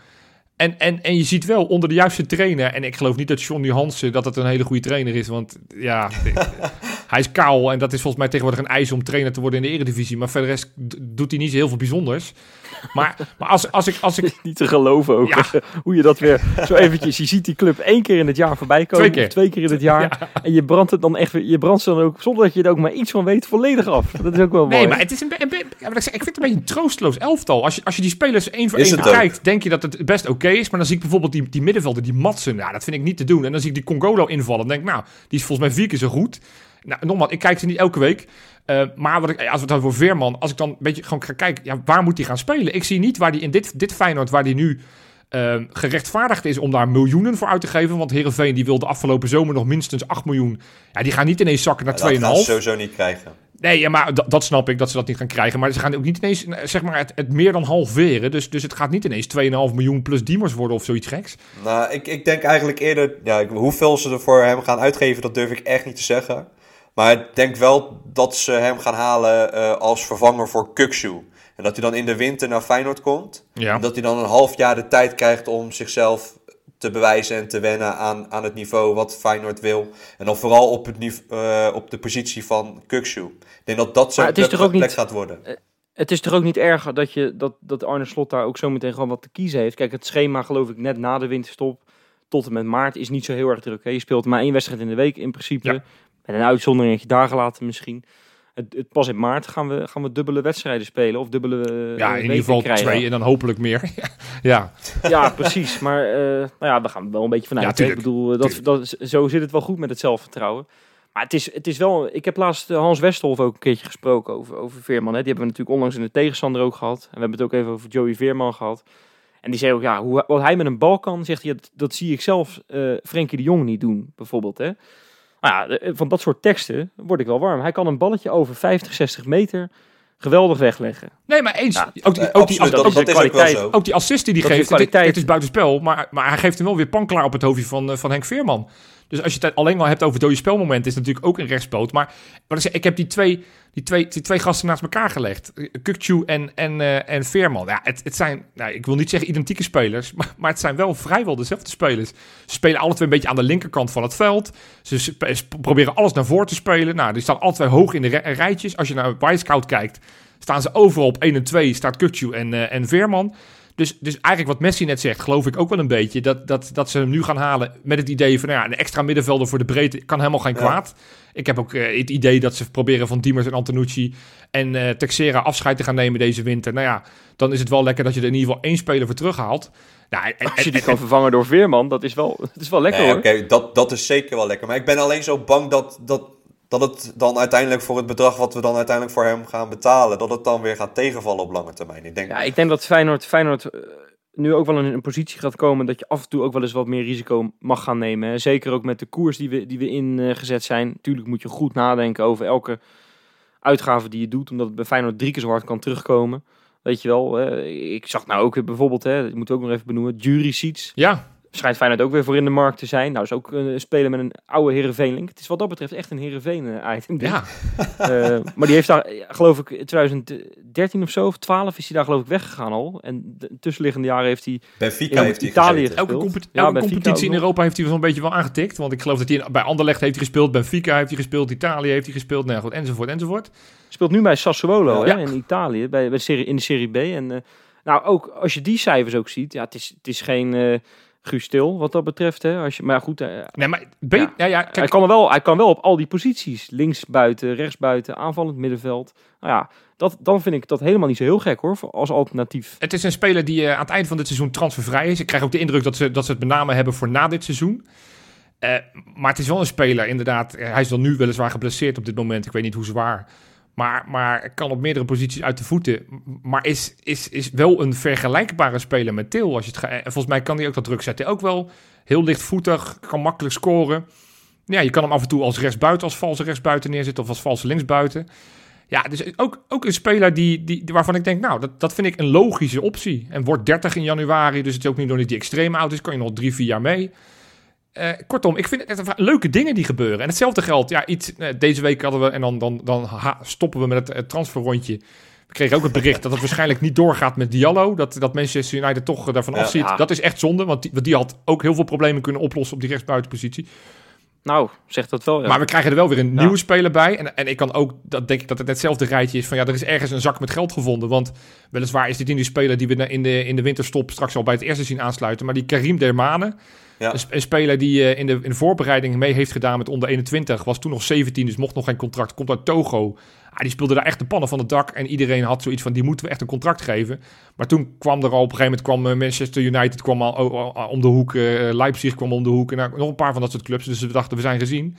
En, en, en je ziet wel, onder de juiste trainer, en ik geloof niet dat Johnny Hansen dat het een hele goede trainer is, want ja, hij is kaal en dat is volgens mij tegenwoordig een eis om trainer te worden in de eredivisie, maar verder rest doet hij niet heel veel bijzonders. Maar, maar als, als ik... als ik niet te geloven ook, ja. hoe je dat weer zo eventjes, je ziet die club één keer in het jaar voorbij komen, twee keer, twee keer in het jaar, ja. en je brandt het dan echt weer, je brandt ze dan ook, zonder dat je er ook maar iets van weet, volledig af. Dat is ook wel mooi. Nee, maar het is een, een, een, een, ik vind het een beetje een troosteloos elftal. Als je, als je die spelers één voor één bekijkt, denk je dat het best oké okay is, maar dan zie ik bijvoorbeeld die, die middenvelder, die Madsen, nou, dat vind ik niet te doen. En dan zie ik die Congolo invallen en denk nou, die is volgens mij vier keer zo goed. Nou, nogmaals, ik kijk ze niet elke week. Uh, maar wat ik, als we het hebben voor Veerman, als ik dan een beetje gewoon ga kijken, ja, waar moet hij gaan spelen? Ik zie niet waar hij in dit, dit Feyenoord, waar hij nu uh, gerechtvaardigd is om daar miljoenen voor uit te geven. Want Heerenveen, die wilde afgelopen zomer nog minstens acht miljoen. Ja, die gaan niet ineens zakken naar twee komma vijf. Dat gaan ze sowieso niet krijgen. Nee, ja, maar d- dat snap ik, dat ze dat niet gaan krijgen. Maar ze gaan ook niet ineens, zeg maar, het, het meer dan halveren. Dus, dus het gaat niet ineens twee komma vijf miljoen plus Diemers worden of zoiets geks. Nou, ik, ik denk eigenlijk eerder, ja, hoeveel ze er voor hem gaan uitgeven, dat durf ik echt niet te zeggen. Maar ik denk wel dat ze hem gaan halen uh, als vervanger voor Kökçü. En dat hij dan in de winter naar Feyenoord komt. Ja. En dat hij dan een half jaar de tijd krijgt om zichzelf te bewijzen en te wennen aan, aan het niveau wat Feyenoord wil. En dan vooral op, het niveau, uh, op de positie van Kökçü. Ik denk dat dat zo'n plek niet gaat worden. Uh, het is toch ook niet erg dat, je, dat, dat Arne Slot daar ook zo meteen gewoon wat te kiezen heeft. Kijk, het schema geloof ik net na de winterstop tot en met maart is niet zo heel erg druk. Hè? Je speelt maar één wedstrijd in de week in principe. Ja. Met een uitzondering dat je daar gelaten misschien. Het, het, pas in maart gaan we, gaan we dubbele wedstrijden spelen. Of dubbele uh, ja, in ieder geval krijgen. Twee en dan hopelijk meer. ja. ja, precies. Maar uh, nou ja, we gaan er wel een beetje vanuit. Ja, tuurlijk, ik bedoel, dat, dat, zo zit het wel goed met het zelfvertrouwen. Maar het is, het is wel... Ik heb laatst Hans Westerhof ook een keertje gesproken over, over Veerman. Hè. Die hebben we natuurlijk onlangs in de tegenstander ook gehad. En we hebben het ook even over Joey Veerman gehad. En die zei ook, ja, hoe, wat hij met een bal kan, zegt hij, dat, dat zie ik zelf uh, Frenkie de Jong niet doen, bijvoorbeeld. Hè. Nou ja, van dat soort teksten word ik wel warm. Hij kan een balletje over vijftig, zestig meter geweldig wegleggen. Nee, maar eens. Ja, ook die, ook die, absoluut, ook, dat is ook wel zo. Ook die assist die hij geeft, het, het is buitenspel, maar, maar hij geeft hem wel weer panklaar op het hoofdje van, van Henk Veerman. Dus als je het alleen maar hebt over dode spelmomenten, is het natuurlijk ook een rechtspoot. Maar wat ik, zeg, ik heb die twee, die, twee, die twee gasten naast elkaar gelegd. Kökçü en, en, uh, en Veerman. Ja, het, het zijn, nou, ik wil niet zeggen identieke spelers, maar, maar het zijn wel vrijwel dezelfde spelers. Ze spelen alle twee een beetje aan de linkerkant van het veld. Ze, sp- ze proberen alles naar voren te spelen. Nou, die staan alle twee hoog in de rij- rijtjes. Als je naar Wisecout kijkt, staan ze overal op één en twee, staat Kökçü en, uh, en Veerman. Dus, dus eigenlijk wat Messi net zegt, geloof ik ook wel een beetje. Dat, dat, dat ze hem nu gaan halen met het idee van, nou ja, een extra middenvelder voor de breedte kan helemaal geen kwaad. Ja. Ik heb ook uh, het idee dat ze proberen van Diemers en Antonucci en uh, Texera afscheid te gaan nemen deze winter. Nou ja, dan is het wel lekker dat je er in ieder geval één speler voor terughaalt. Nou, en, en, als je die en, kan en, vervangen door Veerman, dat is wel, dat is wel lekker, nee, hoor. Oké, okay, dat, dat is zeker wel lekker. Maar ik ben alleen zo bang dat, dat, dat het dan uiteindelijk voor het bedrag wat we dan uiteindelijk voor hem gaan betalen, dat het dan weer gaat tegenvallen op lange termijn. Ik denk, ja, ik denk dat Feyenoord, Feyenoord nu ook wel in een positie gaat komen dat je af en toe ook wel eens wat meer risico mag gaan nemen. Hè. Zeker ook met de koers die we, die we ingezet zijn. Tuurlijk moet je goed nadenken over elke uitgave die je doet, omdat het bij Feyenoord drie keer zo hard kan terugkomen. Weet je wel, hè. Ik zag nou ook weer bijvoorbeeld, hè, dat moet ik ook nog even benoemen, jury seats. Ja. Schijnt Feyenoord ook weer voor in de markt te zijn. Nou, is ook uh, spelen met een oude Heerenveen-link. Het is wat dat betreft echt een Heerenveen-item. Ja. uh, maar die heeft daar, geloof ik, twintig dertien of zo, of twaalf, is hij daar geloof ik weggegaan al. En de tussenliggende jaren heeft hij Benfica heeft Italië gespeeld. Elke, compet- ja, elke competitie in Europa heeft hij wel een beetje wel aangetikt. Want ik geloof dat hij in, bij Anderlecht heeft hij gespeeld, Benfica heeft hij gespeeld, Italië heeft hij gespeeld, nou ja, goed, enzovoort, enzovoort. Speelt nu bij Sassuolo, ja, hè, ja, in Italië, bij, bij de serie, in de Serie B. En uh, nou, ook als je die cijfers ook ziet, ja, het is, het is geen... Uh, Guus Til, wat dat betreft. Hè? Als je, maar goed, uh, nee, maar ben je, ja, ja, ja, kijk, hij, kan er wel, hij kan wel op al die posities. Links buiten, rechts buiten, aanvallend middenveld. Nou ja, dat, dan vind ik dat helemaal niet zo heel gek, hoor, als alternatief. Het is een speler die uh, aan het eind van dit seizoen transfervrij is. Ik krijg ook de indruk dat ze, dat ze het met name hebben voor na dit seizoen. Uh, maar het is wel een speler, inderdaad. Hij is dan nu weliswaar geblesseerd op dit moment. Ik weet niet hoe zwaar. Maar, maar kan op meerdere posities uit de voeten. Maar is, is, is wel een vergelijkbare speler met Til. Als je het ga, en volgens mij kan hij ook dat druk zetten. Ook wel heel lichtvoetig, kan makkelijk scoren. Ja, je kan hem af en toe als rechtsbuiten, als valse rechtsbuiten neerzetten. Of als valse linksbuiten. Ja, dus ook, ook een speler die, die, waarvan ik denk, nou, dat, dat vind ik een logische optie. En wordt dertig in januari, dus het is ook niet nog niet die extreme oud is. Kan je nog drie, vier jaar mee. Uh, kortom, ik vind het echt leuke dingen die gebeuren. En hetzelfde geldt, ja, iets, uh, deze week hadden we... en dan, dan, dan ha, stoppen we met het uh, transferrondje. We kregen ook het bericht dat het waarschijnlijk niet doorgaat met Diallo. Dat, dat Manchester United toch uh, daarvan ja, afziet. Ja. Dat is echt zonde, want die, want die had ook heel veel problemen kunnen oplossen op die rechtsbuitenpositie. Nou, zegt dat wel. Ja. Maar we krijgen er wel weer een ja. nieuwe speler bij. En, en ik kan ook, dat denk ik dat het hetzelfde rijtje is van ja, er is ergens een zak met geld gevonden. Want weliswaar is dit in die speler die we in de, in de winterstop straks al bij het eerste zien aansluiten. Maar die Karim Dermane, ja. een, een speler die in de, in de voorbereiding mee heeft gedaan met onder eenentwintig, was toen nog zeventien, dus mocht nog geen contract. Komt uit Togo. Ah, die speelde daar echt de pannen van het dak. En iedereen had zoiets van, die moeten we echt een contract geven. Maar toen kwam er al, op een gegeven moment kwam Manchester United kwam al om de hoek. Uh, Leipzig kwam om de hoek. En nou, nog een paar van dat soort clubs. Dus we dachten, we zijn gezien.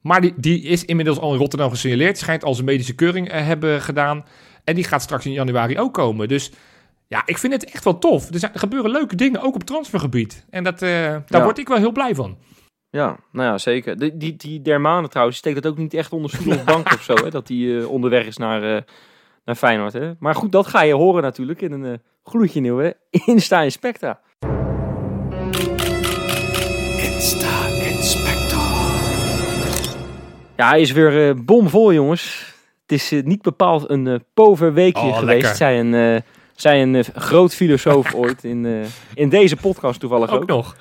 Maar die, die is inmiddels al in Rotterdam gesignaleerd. Schijnt al zijn medische keuring uh, hebben gedaan. En die gaat straks in januari ook komen. Dus ja, ik vind het echt wel tof. Er, zijn, er gebeuren leuke dingen, ook op transfergebied. En dat, uh, daar ja. word ik wel heel blij van. Ja, nou ja, zeker. Die, die, die Dermane trouwens, steekt dat ook niet echt onder stoel of bank of zo, hè? Dat die uh, onderweg is naar, uh, naar Feyenoord, hè? Maar goed, dat ga je horen natuurlijk in een uh, gloedje nieuwe Insta Inspecta. Insta Inspector. Ja, hij is weer uh, bomvol, jongens. Het is uh, niet bepaald een uh, pover weekje oh, geweest. Lekker. Zij een, uh, zij een uh, groot filosoof ooit in, uh, in deze podcast toevallig ook. Ook nog.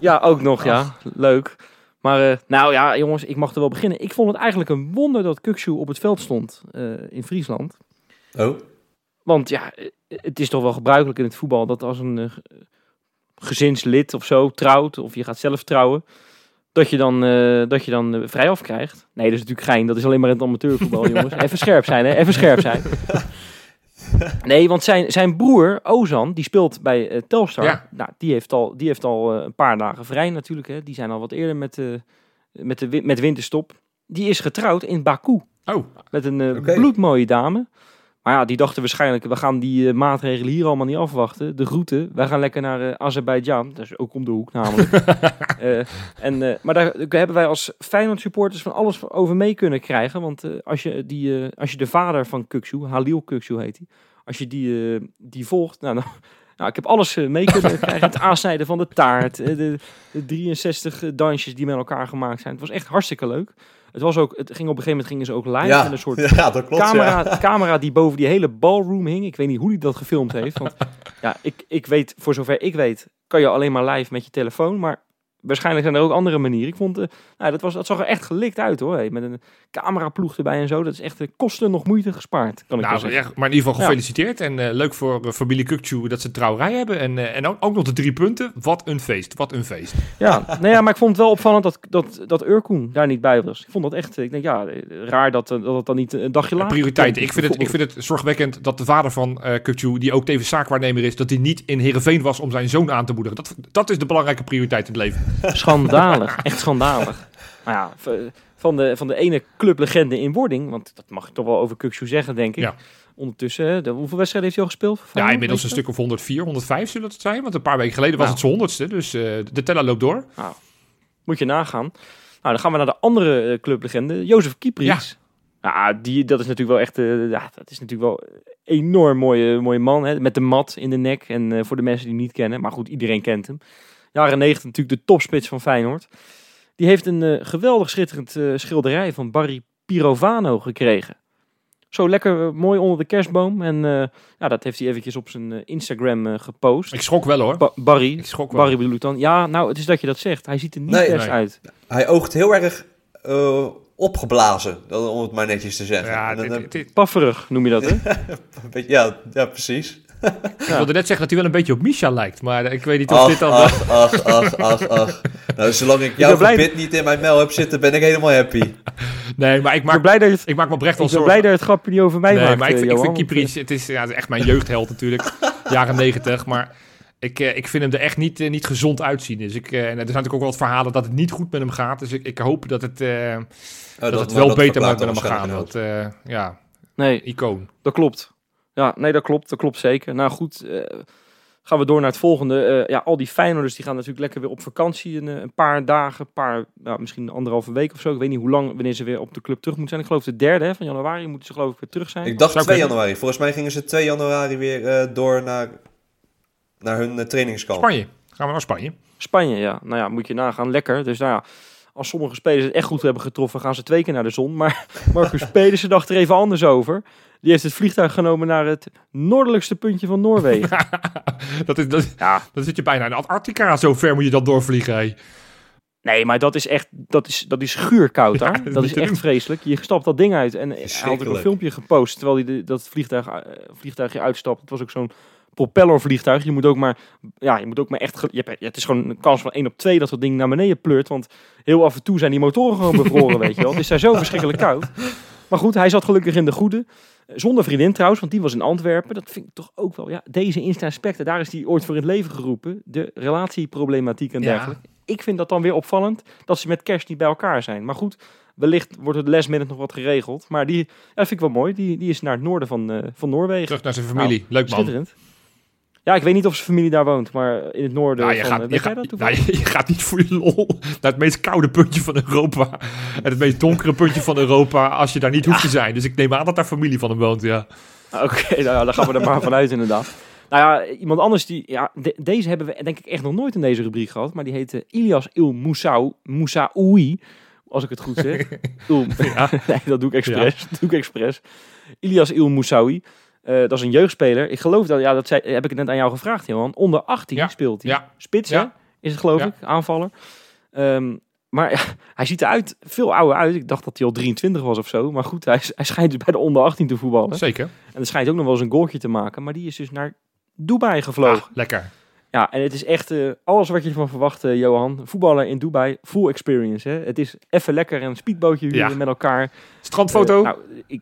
Ja, ook nog, ja. Leuk. Maar uh, nou ja, jongens, ik mag er wel beginnen. Ik vond het eigenlijk een wonder dat Kökçü op het veld stond uh, in Friesland. Oh. Want ja, het is toch wel gebruikelijk in het voetbal dat als een uh, gezinslid of zo trouwt, of je gaat zelf trouwen, dat je dan, uh, dat je dan uh, vrijaf krijgt. Nee, dat is natuurlijk gein. Dat is alleen maar in het amateurvoetbal, jongens. Even scherp zijn, hè. Even scherp zijn. Nee, want zijn, zijn broer, Ozan, die speelt bij uh, Telstar. Ja. Nou, die heeft al, die heeft al uh, een paar dagen vrij natuurlijk. Hè. Die zijn al wat eerder met, uh, met, de, met winterstop, die is getrouwd in Baku. Oh. Met een uh, okay. bloedmooie dame. Maar ja, die dachten waarschijnlijk, we gaan die uh, maatregelen hier allemaal niet afwachten. De route, wij gaan lekker naar uh, Azerbeidzjan. Dat is ook om de hoek namelijk. uh, en, uh, maar daar hebben wij als Feyenoord supporters van alles over mee kunnen krijgen. Want uh, als, je die, uh, als je de vader van Kökçü, Halil Kökçü heet hij. Als je die, uh, die volgt, nou, nou, nou, ik heb alles uh, mee kunnen krijgen. Het aansnijden van de taart, uh, de, de drieënzestig uh, dansjes die met elkaar gemaakt zijn. Het was echt hartstikke leuk. Het was ook, het ging op een gegeven moment gingen ze ook live ja, en een soort ja, dat klopt, camera, ja. camera die boven die hele ballroom hing. Ik weet niet hoe die dat gefilmd heeft. Want ja, ik, ik weet, voor zover ik weet, kan je alleen maar live met je telefoon. Maar waarschijnlijk zijn er ook andere manieren. Ik vond, uh, nou, dat, was, dat zag er echt gelikt uit hoor. Hey, met een cameraploeg erbij en zo. Dat is echt uh, kosten nog moeite gespaard. Kan ik nou, zeggen. Ja, maar in ieder geval gefeliciteerd. Ja. En uh, leuk voor uh, familie Kökçü dat ze een trouwerij hebben. En, uh, en ook, ook nog de drie punten. Wat een feest. Wat een feest. Ja, nou ja, maar ik vond het wel opvallend dat, dat, dat Urkoen daar niet bij was. Ik vond dat echt, ik denk ja, raar dat dat het dan niet een dagje later. Prioriteiten. Ik vind, het, ik vind het zorgwekkend dat de vader van uh, Kökçü, die ook tevens zaakwaarnemer is, dat hij niet in Heerenveen was om zijn zoon aan te moedigen. Dat, dat is de belangrijke prioriteit in het leven. Schandalig, echt schandalig. Nou ja, van de, van de ene clublegende in wording, want dat mag ik toch wel over Kökçü zeggen, denk ik. Ja. Ondertussen, de, hoeveel wedstrijden heeft hij al gespeeld? Van ja, inmiddels een stuk of honderdvier, honderdvijf zullen het zijn, want een paar weken geleden nou. was het zijn honderdste, dus uh, de teller loopt door. Nou, moet je nagaan. Nou, dan gaan we naar de andere uh, clublegende, Jozef Kiepries. Ja. Nou, die, dat is natuurlijk wel echt, uh, ja, dat is natuurlijk wel enorm mooie, mooie man, hè, met de mat in de nek en uh, voor de mensen die hem niet kennen, maar goed, iedereen kent hem. Jaren negentig natuurlijk de topspits van Feyenoord. Die heeft een uh, geweldig schitterend uh, schilderij van Barry Pirovano gekregen. Zo lekker uh, mooi onder de kerstboom. En uh, ja, dat heeft hij eventjes op zijn uh, Instagram uh, gepost. Ik schrok wel hoor. Ba- Barry. Ik schrok wel. Barry bedoel ik dan. Ja, nou het is dat je dat zegt. Hij ziet er niet nee, best nee. uit. Hij oogt heel erg uh, opgeblazen. Om het maar netjes te zeggen. Ja, dit, dit, dit. Pafferig noem je dat hè? ja, ja, precies. Ik wilde net zeggen dat hij wel een beetje op Misha lijkt, maar ik weet niet of ach, dit dan... Ach, ach, ach, ach, ach. Nou, zolang ik jouw gebit blij... niet in mijn mail heb zitten, ben ik helemaal happy. Nee, maar ik maak, ik blij dat het... ik maak me Brecht al zorgen. Ik ben blij dat het grapje niet over mij nee, maakt, maar ik, ik vind Kiepries, het is ja, echt mijn jeugdheld natuurlijk, jaren negentig, maar... Ik, ik vind hem er echt niet, niet gezond uitzien. Dus ik, en er zijn natuurlijk ook wel wat verhalen dat het niet goed met hem gaat. Dus ik, ik hoop dat het, uh, oh, dat dat het wel dat beter met hem gaat. Want, uh, ja, nee, icoon. Dat klopt. Ja, nee, dat klopt. Dat klopt zeker. Nou goed, uh, gaan we door naar het volgende. Uh, ja, al die Feyenoorders die gaan natuurlijk lekker weer op vakantie. Een, een paar dagen, een paar, nou, misschien anderhalve week of zo. Ik weet niet hoe lang, wanneer ze weer op de club terug moeten zijn. Ik geloof de derde hè, van januari moeten ze geloof ik weer terug zijn. Ik dacht twee januari. Volgens mij gingen ze twee januari weer uh, door naar, naar hun uh, trainingskamp. Spanje. Gaan we naar Spanje. Spanje, ja. Nou ja, moet je nagaan. Lekker. Dus nou ja. Als sommige spelers het echt goed hebben getroffen, gaan ze twee keer naar de zon. Maar Marcus Pedersen dacht er even anders over. Die heeft het vliegtuig genomen naar het noordelijkste puntje van Noorwegen. dat is, dat, ja. Dan zit je bijna in Antarctica. Zo ver moet je dan doorvliegen. Hè. Nee, maar dat is echt dat is, dat is guurkoud daar. Ja, dat dat is echt vreselijk. Je stapt dat ding uit. En hij had ook een filmpje gepost terwijl hij de, dat vliegtuig, uh, vliegtuigje uitstapt. Het was ook zo'n propellervliegtuig. Je moet ook maar, ja, je moet ook maar echt. Ge- je hebt, het is gewoon een kans van één op twee dat dat ding naar beneden pleurt. Want heel af en toe zijn die motoren gewoon bevroren, weet je wel. Het is daar zo verschrikkelijk koud. Maar goed, hij zat gelukkig in de goede. Zonder vriendin trouwens, want die was in Antwerpen. Dat vind ik toch ook wel. Ja, deze Insta-aspecten, daar is die ooit voor in het leven geroepen. De relatieproblematiek en dergelijke. Ja. Ik vind dat dan weer opvallend dat ze met kerst niet bij elkaar zijn. Maar goed, wellicht wordt het last minute nog wat geregeld. Maar die, ja, dat vind ik wel mooi. Die, die is naar het noorden van, uh, van Noorwegen. Terug naar zijn familie. Nou, leuk man. Schitterend. Ja, ik weet niet of zijn familie daar woont, maar in het noorden... Nou, je, van, gaat, je, gaat, dat nou, je, je gaat niet voor je lol naar het meest koude puntje van Europa. En het meest donkere puntje van Europa, als je daar niet ja. hoeft te zijn. Dus ik neem aan dat daar familie van hem woont, ja. Oké, okay, nou ja, daar gaan we er maar vanuit inderdaad. Nou ja, iemand anders die... Ja, de, deze hebben we denk ik echt nog nooit in deze rubriek gehad. Maar die heette Ilyas Il-Moussou, Moussaoui, als ik het goed zeg. Il, ja. Nee, dat doe ik expres. Ja. doe ik expres. Ilyas Il-Moussaoui. Uh, dat is een jeugdspeler. Ik geloof dat, ja, dat zei, heb ik het net aan jou gevraagd, Johan. Onder achttien ja, speelt hij. Ja, Spits, ja. Is het geloof ja. ik, aanvaller. Um, maar ja, hij ziet eruit, veel ouder uit. Ik dacht dat hij al drieëntwintig was of zo. Maar goed, hij, hij schijnt dus bij de onder achttien te voetballen. Zeker. En hij schijnt ook nog wel eens een goaltje te maken. Maar die is dus naar Dubai gevlogen. Ah, lekker. Ja, en het is echt uh, alles wat je ervan verwacht, uh, Johan. Voetballer in Dubai, full experience. Hè? Het is even lekker een speedbootje huren ja. met elkaar. Strandfoto. Uh, nou, ik...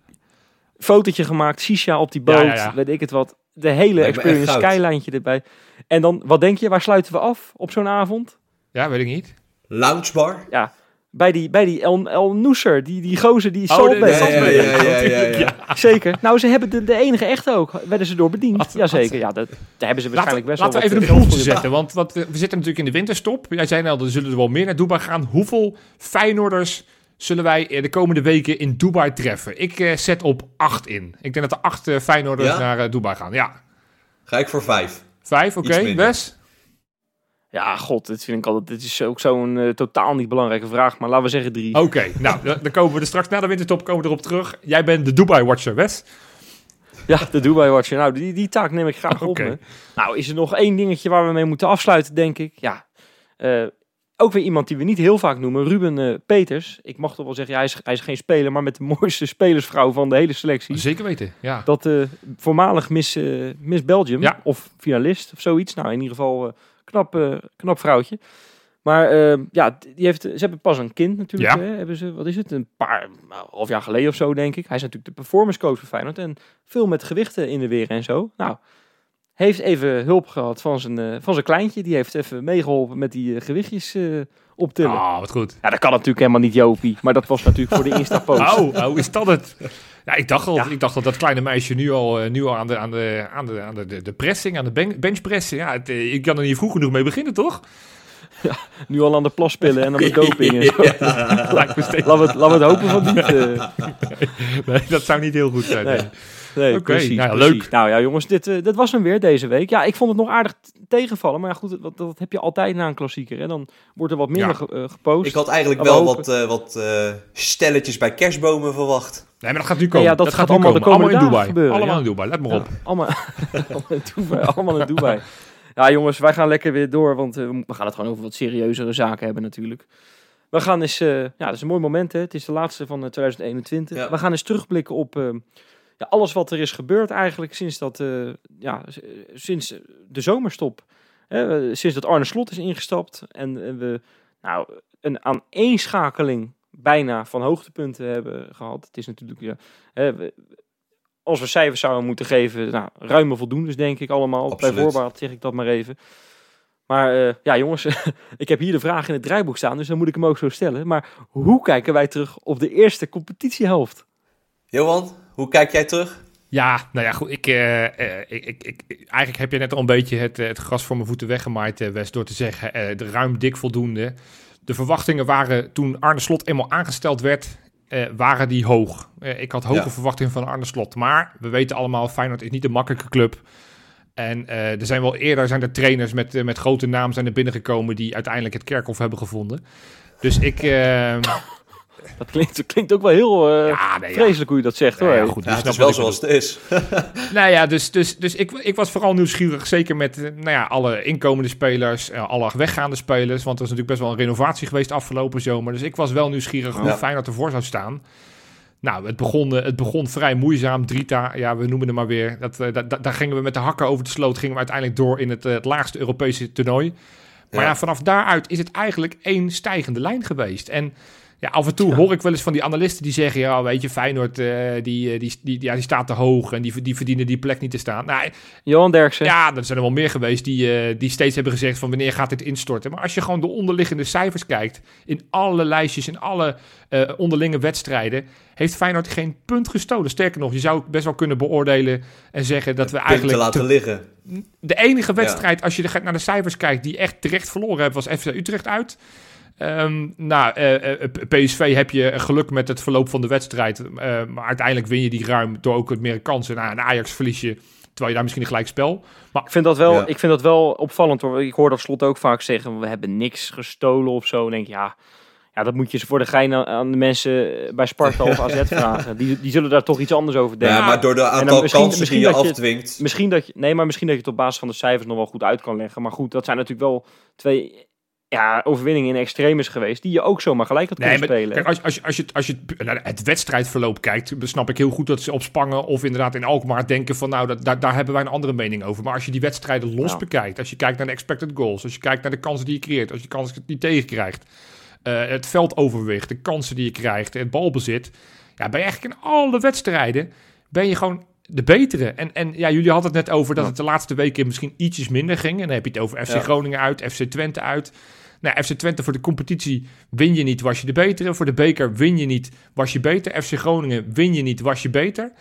Fotootje gemaakt, shisha op die boot, ja, ja, ja. weet ik het wat. De hele experience, skylijntje erbij. En dan, wat denk je, waar sluiten we af op zo'n avond? Ja, weet ik niet. Loungebar? Ja, Bij die, bij die El, El Noeser, die, die gozer, die oh, Saltbeek. Ja, ja, ja, ja, ja, ja. Ja. Zeker. Nou, ze hebben de, de enige echt ook. Werden ze door bediend. Jazeker. Ja, dat, daar hebben ze waarschijnlijk laten, best laten wel. Laten we even een poeltje zetten. Want, want we zitten natuurlijk in de winterstop. Jij zei al, er zullen er wel meer naar Dubai gaan. Hoeveel Feyenoorders zullen wij de komende weken in Dubai treffen? Ik uh, zet op acht in. Ik denk dat er acht uh, Feyenoorders ja? naar uh, Dubai gaan. Ja. Ga ik voor vijf. Vijf, oké. Okay. Wes? Ja, god, dit vind ik altijd. Dit is ook zo'n uh, totaal niet belangrijke vraag, maar laten we zeggen drie. Oké, okay, nou, dan komen we er straks na de wintertop komen we erop terug. Jij bent de Dubai-watcher, Wes. Ja, de Dubai-watcher. Nou, die, die taak neem ik graag okay. op me. Nou, is er nog één dingetje waar we mee moeten afsluiten, denk ik. Ja, uh, ook weer iemand die we niet heel vaak noemen, Ruben uh, Peters. Ik mag toch wel zeggen, ja, hij, is, hij is geen speler, maar met de mooiste spelersvrouw van de hele selectie. Zeker weten, ja. Dat uh, voormalig Miss, uh, Miss Belgium, ja. Of finalist, of zoiets. Nou, in ieder geval... Uh, Knap, uh, knap vrouwtje. Maar uh, ja, die heeft, ze hebben pas een kind natuurlijk. Ja. Hè? Hebben ze, wat is het? Een paar, half jaar geleden of zo, denk ik. Hij is natuurlijk de performance coach van Feyenoord. En veel met gewichten in de weer en zo. Nou, heeft even hulp gehad van zijn, uh, van zijn kleintje. Die heeft even meegeholpen met die uh, gewichtjes uh, optillen. Ah, oh, wat goed. Ja, dat kan natuurlijk helemaal niet, Jopie. Maar dat was natuurlijk voor de Insta-post. Oh, oh, is dat het? Ja, ik dacht al, ja. ik dacht dat dat kleine meisje nu al, nu al aan de, aan de, aan de, aan de, de pressing, aan de ben, benchpressing. Ja, het, ik kan er niet vroeg genoeg mee beginnen, toch? Ja, nu al aan de plaspillen en aan de doping. En zo. Ja. Laat me het hopen van niet. Uh... Nee, dat zou niet heel goed zijn. Nee, nee. nee okay. precies, nou, precies. Leuk. Nou ja, jongens, dit, uh, dit was hem weer deze week. Ja, ik vond het nog aardig t- tegenvallen. Maar ja, goed, dat, dat heb je altijd na een klassieker. Hè? Dan wordt er wat minder ja. ge- uh, gepost. Ik had eigenlijk wel hopen. wat, uh, wat uh, stelletjes bij kerstbomen verwacht. Nee, maar dat gaat nu komen. Ja, ja, dat, dat gaat, gaat allemaal komen. Allemaal in Dubai. Gebeuren, allemaal ja. in Dubai, let maar ja. op. Allemaal, allemaal in Dubai. Allemaal in Dubai. Ja, jongens, wij gaan lekker weer door, want uh, we gaan het gewoon over wat serieuzere zaken hebben natuurlijk. We gaan eens, uh, ja, dat is een mooi moment, hè. Het is de laatste van uh, twintig eenentwintig. Ja. We gaan eens terugblikken op uh, ja, alles wat er is gebeurd eigenlijk sinds, dat, uh, ja, sinds de zomerstop. Hè? Sinds dat Arne Slot is ingestapt en uh, we nou, een aaneenschakeling bijna van hoogtepunten hebben gehad. Het is natuurlijk, ja, hè, we, als we cijfers zouden moeten geven, nou, ruime voldoendes denk ik allemaal. Absoluut. Bij voorbaat zeg ik dat maar even. Maar uh, ja jongens, ik heb hier de vraag in het draaiboek staan, dus dan moet ik hem ook zo stellen. Maar hoe kijken wij terug op de eerste competitiehelft? Johan, hoe kijk jij terug? Ja, nou ja, goed. Ik, uh, uh, ik, ik, ik, eigenlijk heb je net al een beetje het, uh, het gras voor mijn voeten weggemaaid, uh, Wes, door te zeggen uh, de ruim dik voldoende. De verwachtingen waren, toen Arne Slot eenmaal aangesteld werd, eh, waren die hoog. Eh, ik had hoge ja. verwachtingen van Arne Slot. Maar we weten allemaal, Feyenoord is niet een makkelijke club. En eh, er zijn wel eerder zijn er trainers met, met grote naam zijn er binnengekomen die uiteindelijk het kerkhof hebben gevonden. Dus ik... Eh, dat klinkt, dat klinkt ook wel heel uh, ja, nee, ja. vreselijk hoe je dat zegt, hoor. Ja, ja, goed, ja, het is wel zoals het is. Nou ja, dus, dus, dus ik, ik was vooral nieuwsgierig. Zeker met nou ja, alle inkomende spelers, alle weggaande spelers. Want er is natuurlijk best wel een renovatie geweest afgelopen zomer. Dus ik was wel nieuwsgierig hoe ja. Feyenoord ervoor zou staan. Nou, het begon, het begon vrij moeizaam. Drita, ja, we noemen hem maar weer. Dat, dat, daar gingen we met de hakken over de sloot. Gingen we uiteindelijk door in het, het laagste Europese toernooi. Maar ja. ja, vanaf daaruit is het eigenlijk één stijgende lijn geweest. En... ja, af en toe hoor ik wel eens van die analisten die zeggen... ja, weet je, Feyenoord uh, die, die, die, ja, die staat te hoog... en die, die verdienen die plek niet te staan. Nou, Johan Derksen. Ja, er zijn er wel meer geweest die, uh, die steeds hebben gezegd... van wanneer gaat dit instorten. Maar als je gewoon de onderliggende cijfers kijkt... in alle lijstjes, in alle uh, onderlinge wedstrijden... heeft Feyenoord geen punt gestolen. Sterker nog, je zou best wel kunnen beoordelen... en zeggen dat we eigenlijk... punten laten liggen. De enige wedstrijd, ja. als je naar de cijfers kijkt... die echt terecht verloren hebben, was F C Utrecht uit... Um, nou, uh, uh, P S V heb je geluk met het verloop van de wedstrijd. Uh, maar uiteindelijk win je die ruim door ook meer kansen. Nou, en Ajax verlies je, terwijl je daar misschien een gelijkspel... Maar... Ik, vind dat wel, ja. ik vind dat wel opvallend, hoor. Ik hoor dat Slot ook vaak zeggen... we hebben niks gestolen of zo. En denk ik, ja, ja, dat moet je voor de gein aan de mensen bij Sparta of A Z vragen. Die, die zullen daar toch iets anders over denken. Ja, maar door de aantal misschien, kansen misschien die je afdwingt... Misschien dat je, nee, maar misschien dat je het op basis van de cijfers nog wel goed uit kan leggen. Maar goed, dat zijn natuurlijk wel twee... ja, overwinning in extreem is geweest... die je ook zomaar gelijk had kunnen nee, maar, spelen. Kijk, als, als, als je, als je naar het wedstrijdverloop kijkt... snap ik heel goed dat ze op Spangen... of inderdaad in Alkmaar denken van... nou, dat, daar, daar hebben wij een andere mening over. Maar als je die wedstrijden los nou. bekijkt... als je kijkt naar de expected goals... als je kijkt naar de kansen die je creëert... als je kansen die je tegenkrijgt... Uh, het veldoverwicht, de kansen die je krijgt... het balbezit... ja, ben je eigenlijk in alle wedstrijden... ben je gewoon... de betere. En, en ja, jullie hadden het net over dat het de laatste weken misschien ietsjes minder ging. En dan heb je het over F C ja. Groningen uit, F C Twente uit. Nou, F C Twente, voor de competitie win je niet, was je de betere. Voor de beker win je niet, was je beter. F C Groningen win je niet, was je beter.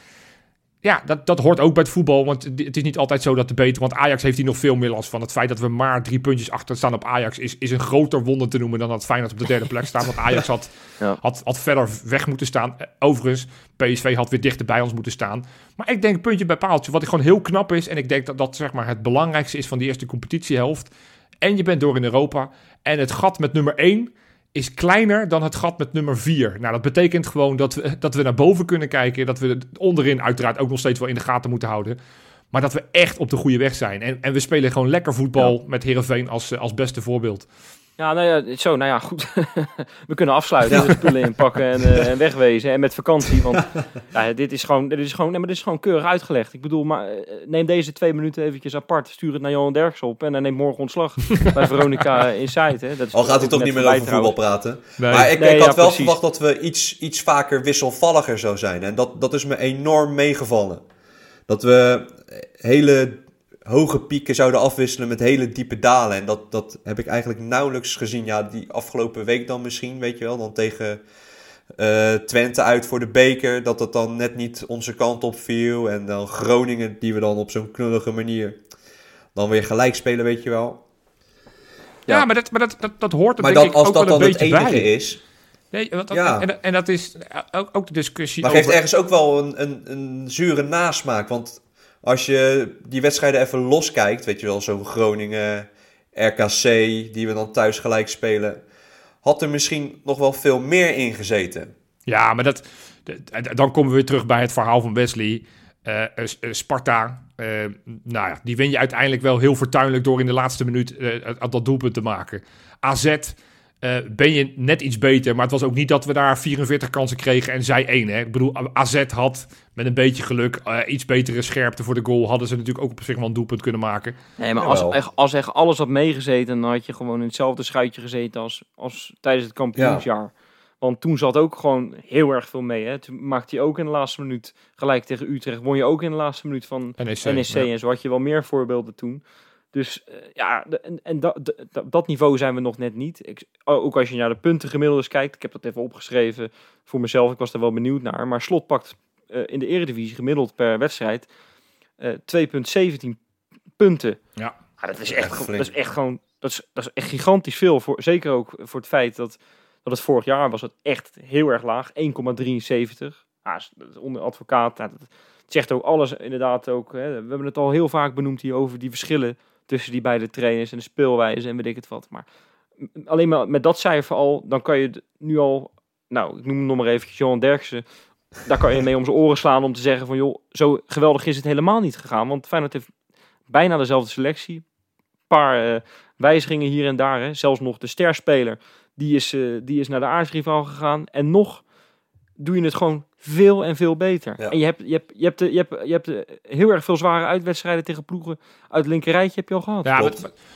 Ja, dat, dat hoort ook bij het voetbal, want het is niet altijd zo dat de beter... Want Ajax heeft hier nog veel meer last van. Het feit dat we maar drie puntjes achter staan op Ajax is, is een groter wonder te noemen dan dat Feyenoord op de derde plek staat. Want Ajax had, ja. had, had verder weg moeten staan. Overigens, P S V had weer dichter bij ons moeten staan. Maar ik denk puntje bij paaltje, wat gewoon heel knap is. En ik denk dat dat zeg maar het belangrijkste is van die eerste competitiehelft. En je bent door in Europa. En het gat met nummer één is kleiner dan het gat met nummer vier. Nou, dat betekent gewoon dat we, dat we naar boven kunnen kijken. Dat we onderin uiteraard ook nog steeds wel in de gaten moeten houden. Maar dat we echt op de goede weg zijn. En, en we spelen gewoon lekker voetbal, ja, met Heerenveen als, als beste voorbeeld. Ja, nou ja, zo, nou ja, goed. We kunnen afsluiten, ja. spullen inpakken en, uh, en wegwezen. En met vakantie, want ja, dit is gewoon, dit is gewoon, nee, maar dit is gewoon keurig uitgelegd. Ik bedoel, maar neem deze twee minuten eventjes apart, stuur het naar Johan Derks op en dan neem morgen ontslag bij Veronica Insight. Hè. Dat is Al gaat hij toch niet meer over trouwens. voetbal praten. Nee. Maar ik, nee, ik had ja, wel precies. verwacht dat we iets, iets vaker wisselvalliger zou zijn. En dat, dat is me enorm meegevallen. Dat we hele... hoge pieken zouden afwisselen met hele diepe dalen. En dat, dat heb ik eigenlijk nauwelijks gezien. Ja, die afgelopen week dan misschien, weet je wel. Dan tegen uh, Twente uit voor de beker. Dat dat dan net niet onze kant op viel. En dan Groningen, die we dan op zo'n knullige manier dan weer gelijk spelen, weet je wel. Ja, ja maar, dat, maar dat, dat, dat hoort er maar denk dat, ik ook wel een beetje bij. Maar als dat dan het enige bij. is... Nee, want dat, ja. en, en dat is ook, ook de discussie Maar over... geeft ergens ook wel een, een, een zure nasmaak, want... Als je die wedstrijden even loskijkt, weet je wel, zo'n Groningen, R K C, die we dan thuis gelijk spelen, had er misschien nog wel veel meer in gezeten. Ja, maar dat, dan komen we weer terug bij het verhaal van Wesley. Uh, Sparta, uh, nou ja, die win je uiteindelijk wel heel fortuinlijk door in de laatste minuut uh, dat doelpunt te maken. A Z... Uh, ben je net iets beter, maar het was ook niet dat we daar vierenveertig kansen kregen en zij één. Hè? Ik bedoel, A Z had met een beetje geluk uh, iets betere scherpte voor de goal. Hadden ze natuurlijk ook op zich wel een doelpunt kunnen maken. Nee, maar als, als echt alles had meegezeten, dan had je gewoon in hetzelfde schuitje gezeten als, als tijdens het kampioensjaar. Ja. Want toen zat ook gewoon heel erg veel mee. Hè? Toen maakte hij ook in de laatste minuut gelijk tegen Utrecht. Won je ook in de laatste minuut van N E C. Ja. En zo had je wel meer voorbeelden toen. Dus uh, ja, en, en da, da, dat niveau zijn we nog net niet. Ik, ook als je naar de punten gemiddeld kijkt. Ik heb dat even opgeschreven voor mezelf. Ik was daar wel benieuwd naar. Maar Slot pakt uh, in de Eredivisie gemiddeld per wedstrijd uh, twee komma zeventien punten. Ja, ah, dat, is echt, echt dat is echt gewoon dat is, dat is echt gigantisch veel. Voor, zeker ook voor het feit dat, dat het vorig jaar was het echt heel erg laag. één komma drieënzeventig. Ah, onder advocaat. Nou, dat zegt ook alles inderdaad ook. Hè, we hebben het al heel vaak benoemd hier over die verschillen tussen die beide trainers en de speelwijze en weet ik het wat. Maar alleen maar met dat cijfer al, dan kan je nu al... Nou, ik noem hem nog maar eventjes Johan Derksen. Daar kan je mee om zijn oren slaan om te zeggen van... joh, zo geweldig is het helemaal niet gegaan. Want Feyenoord heeft bijna dezelfde selectie. Een paar uh, wijzigingen hier en daar. Hè. Zelfs nog de sterspeler, die is, uh, die is naar de aardsrivaal gegaan. En nog doe je het gewoon veel en veel beter. Ja. En je hebt, je hebt, je hebt, de, je hebt, je hebt de heel erg veel zware uitwedstrijden tegen ploegen uit linkerrijtje heb je al gehad. Ja, maar,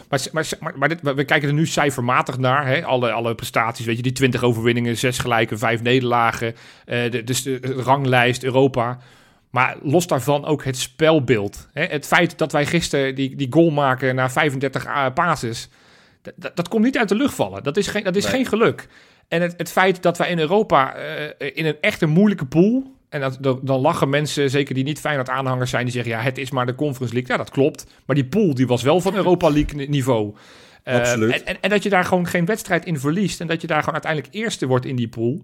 maar, maar, maar, maar dit, we kijken er nu cijfermatig naar. Hè? Alle, alle prestaties, weet je, die twintig overwinningen, zes gelijken, vijf nederlagen. Uh, de, dus de ranglijst, Europa. Maar los daarvan ook het spelbeeld. Hè? Het feit dat wij gisteren die, die goal maken na vijfendertig passes. D- d- dat komt niet uit de lucht vallen. Dat is geen, dat is nee. geen geluk. En het, het feit dat wij in Europa uh, in een echte moeilijke pool... en dat, dat, dan lachen mensen, zeker die niet Feyenoord-aanhangers zijn... die zeggen, ja, het is maar de Conference League. Ja, dat klopt. Maar die pool die was wel van Europa League niveau. Uh, Absoluut. En, en, en dat je daar gewoon geen wedstrijd in verliest... en dat je daar gewoon uiteindelijk eerste wordt in die pool.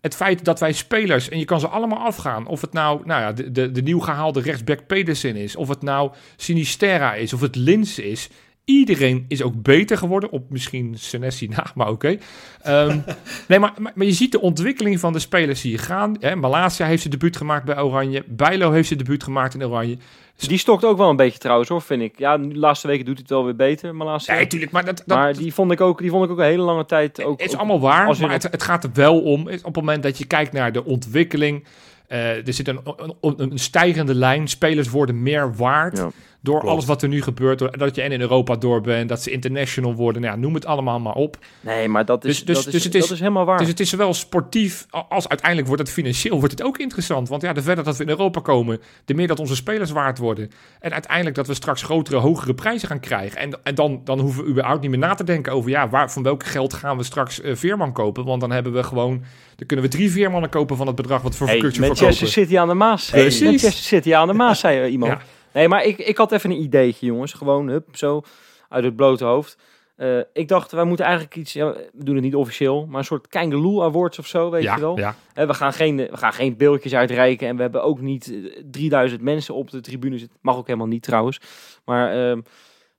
Het feit dat wij spelers, en je kan ze allemaal afgaan... of het nou, nou ja, de, de, de nieuw gehaalde rechtsback Pedersen is... of het nou Sinisterra is, of het Lins is... Iedereen is ook beter geworden. Op misschien Senesi na, maar oké. Okay. Um, nee, maar, maar je ziet de ontwikkeling van de spelers hier gaan. Hè, Malacia heeft zijn debuut gemaakt bij Oranje. Bijlo heeft zijn debuut gemaakt in Oranje. Die stokt ook wel een beetje trouwens, hoor, vind ik. Ja, de laatste weken doet het wel weer beter, Malacia. Nee, tuurlijk, maar, dat, dat, maar die, vond ik ook, die vond ik ook een hele lange tijd... Ook, het is ook, allemaal waar, maar dat... het, het gaat er wel om. Op het moment dat je kijkt naar de ontwikkeling... Uh, er zit een, een, een stijgende lijn. Spelers worden meer waard... Ja. Door Klopt. Alles wat er nu gebeurt, door, dat je en in Europa door bent, dat ze international worden, nou ja, noem het allemaal maar op. Nee, maar dat is, dus, dus, dat is, dus het is, dat is helemaal waar. Dus het is zowel sportief als uiteindelijk wordt het financieel wordt het ook interessant. Want ja, de verder dat we in Europa komen, de meer dat onze spelers waard worden. En uiteindelijk dat we straks grotere, hogere prijzen gaan krijgen. En, en dan, dan hoeven we überhaupt niet meer na te denken over ja, waar, van welk geld gaan we straks uh, Veerman kopen. Want dan hebben we gewoon, dan kunnen we drie Veermannen kopen van het bedrag wat we voor hey, Kökçü verkopen. Manchester City aan de Maas. Hey, Manchester City aan de Maas, zei uh, iemand. Ja. Nee, maar ik, ik had even een ideetje, jongens. Gewoon, hup, zo, uit het blote hoofd. Uh, ik dacht, wij moeten eigenlijk iets... Ja, we doen het niet officieel, maar een soort Kangaloo Awards of zo, weet ja, je wel. Ja. Uh, we, gaan geen, we gaan geen beeldjes uitreiken en we hebben ook niet uh, drieduizend mensen op de tribune zitten. Mag ook helemaal niet, trouwens. Maar... Uh,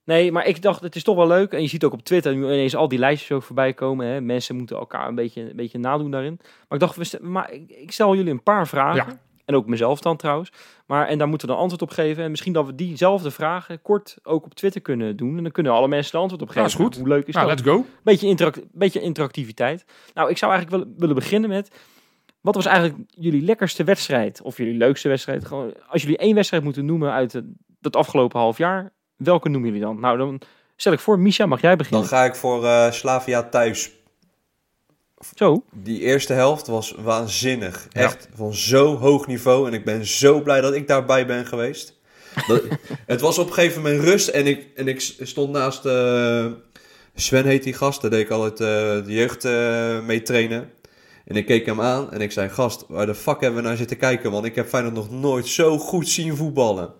Nee, maar ik dacht, het is toch wel leuk. En je ziet ook op Twitter nu ineens al die lijstjes ook voorbij komen. Hè? Mensen moeten elkaar een beetje, een beetje nadoen daarin. Maar ik dacht, we stel, maar ik, ik stel jullie een paar vragen. Ja. En ook mezelf dan trouwens. Maar, en daar moeten we dan antwoord op geven. En misschien dat we diezelfde vragen kort ook op Twitter kunnen doen. En dan kunnen alle mensen een antwoord op geven. Ja, is goed. Hoe leuk is nou, dat? Let's go. Beetje, interact, beetje interactiviteit. Nou, ik zou eigenlijk willen, willen beginnen met... Wat was eigenlijk jullie lekkerste wedstrijd? Of jullie leukste wedstrijd? Gewoon, als jullie één wedstrijd moeten noemen uit dat afgelopen half jaar... Welke noemen jullie dan? Nou, dan stel ik voor, Misha, mag jij beginnen? Dan ga ik voor uh, Slavia thuis. Zo. Die eerste helft was waanzinnig. Ja. Echt van zo hoog niveau. En ik ben zo blij dat ik daarbij ben geweest. Dat, het was op een gegeven moment rust. En ik, en ik stond naast... Uh, Sven heet die gast. Daar deed ik altijd uh, de jeugd uh, mee trainen. En ik keek hem aan. En ik zei, gast, waar de fuck hebben we naar zitten kijken? Want ik heb Feyenoord nog nooit zo goed zien voetballen.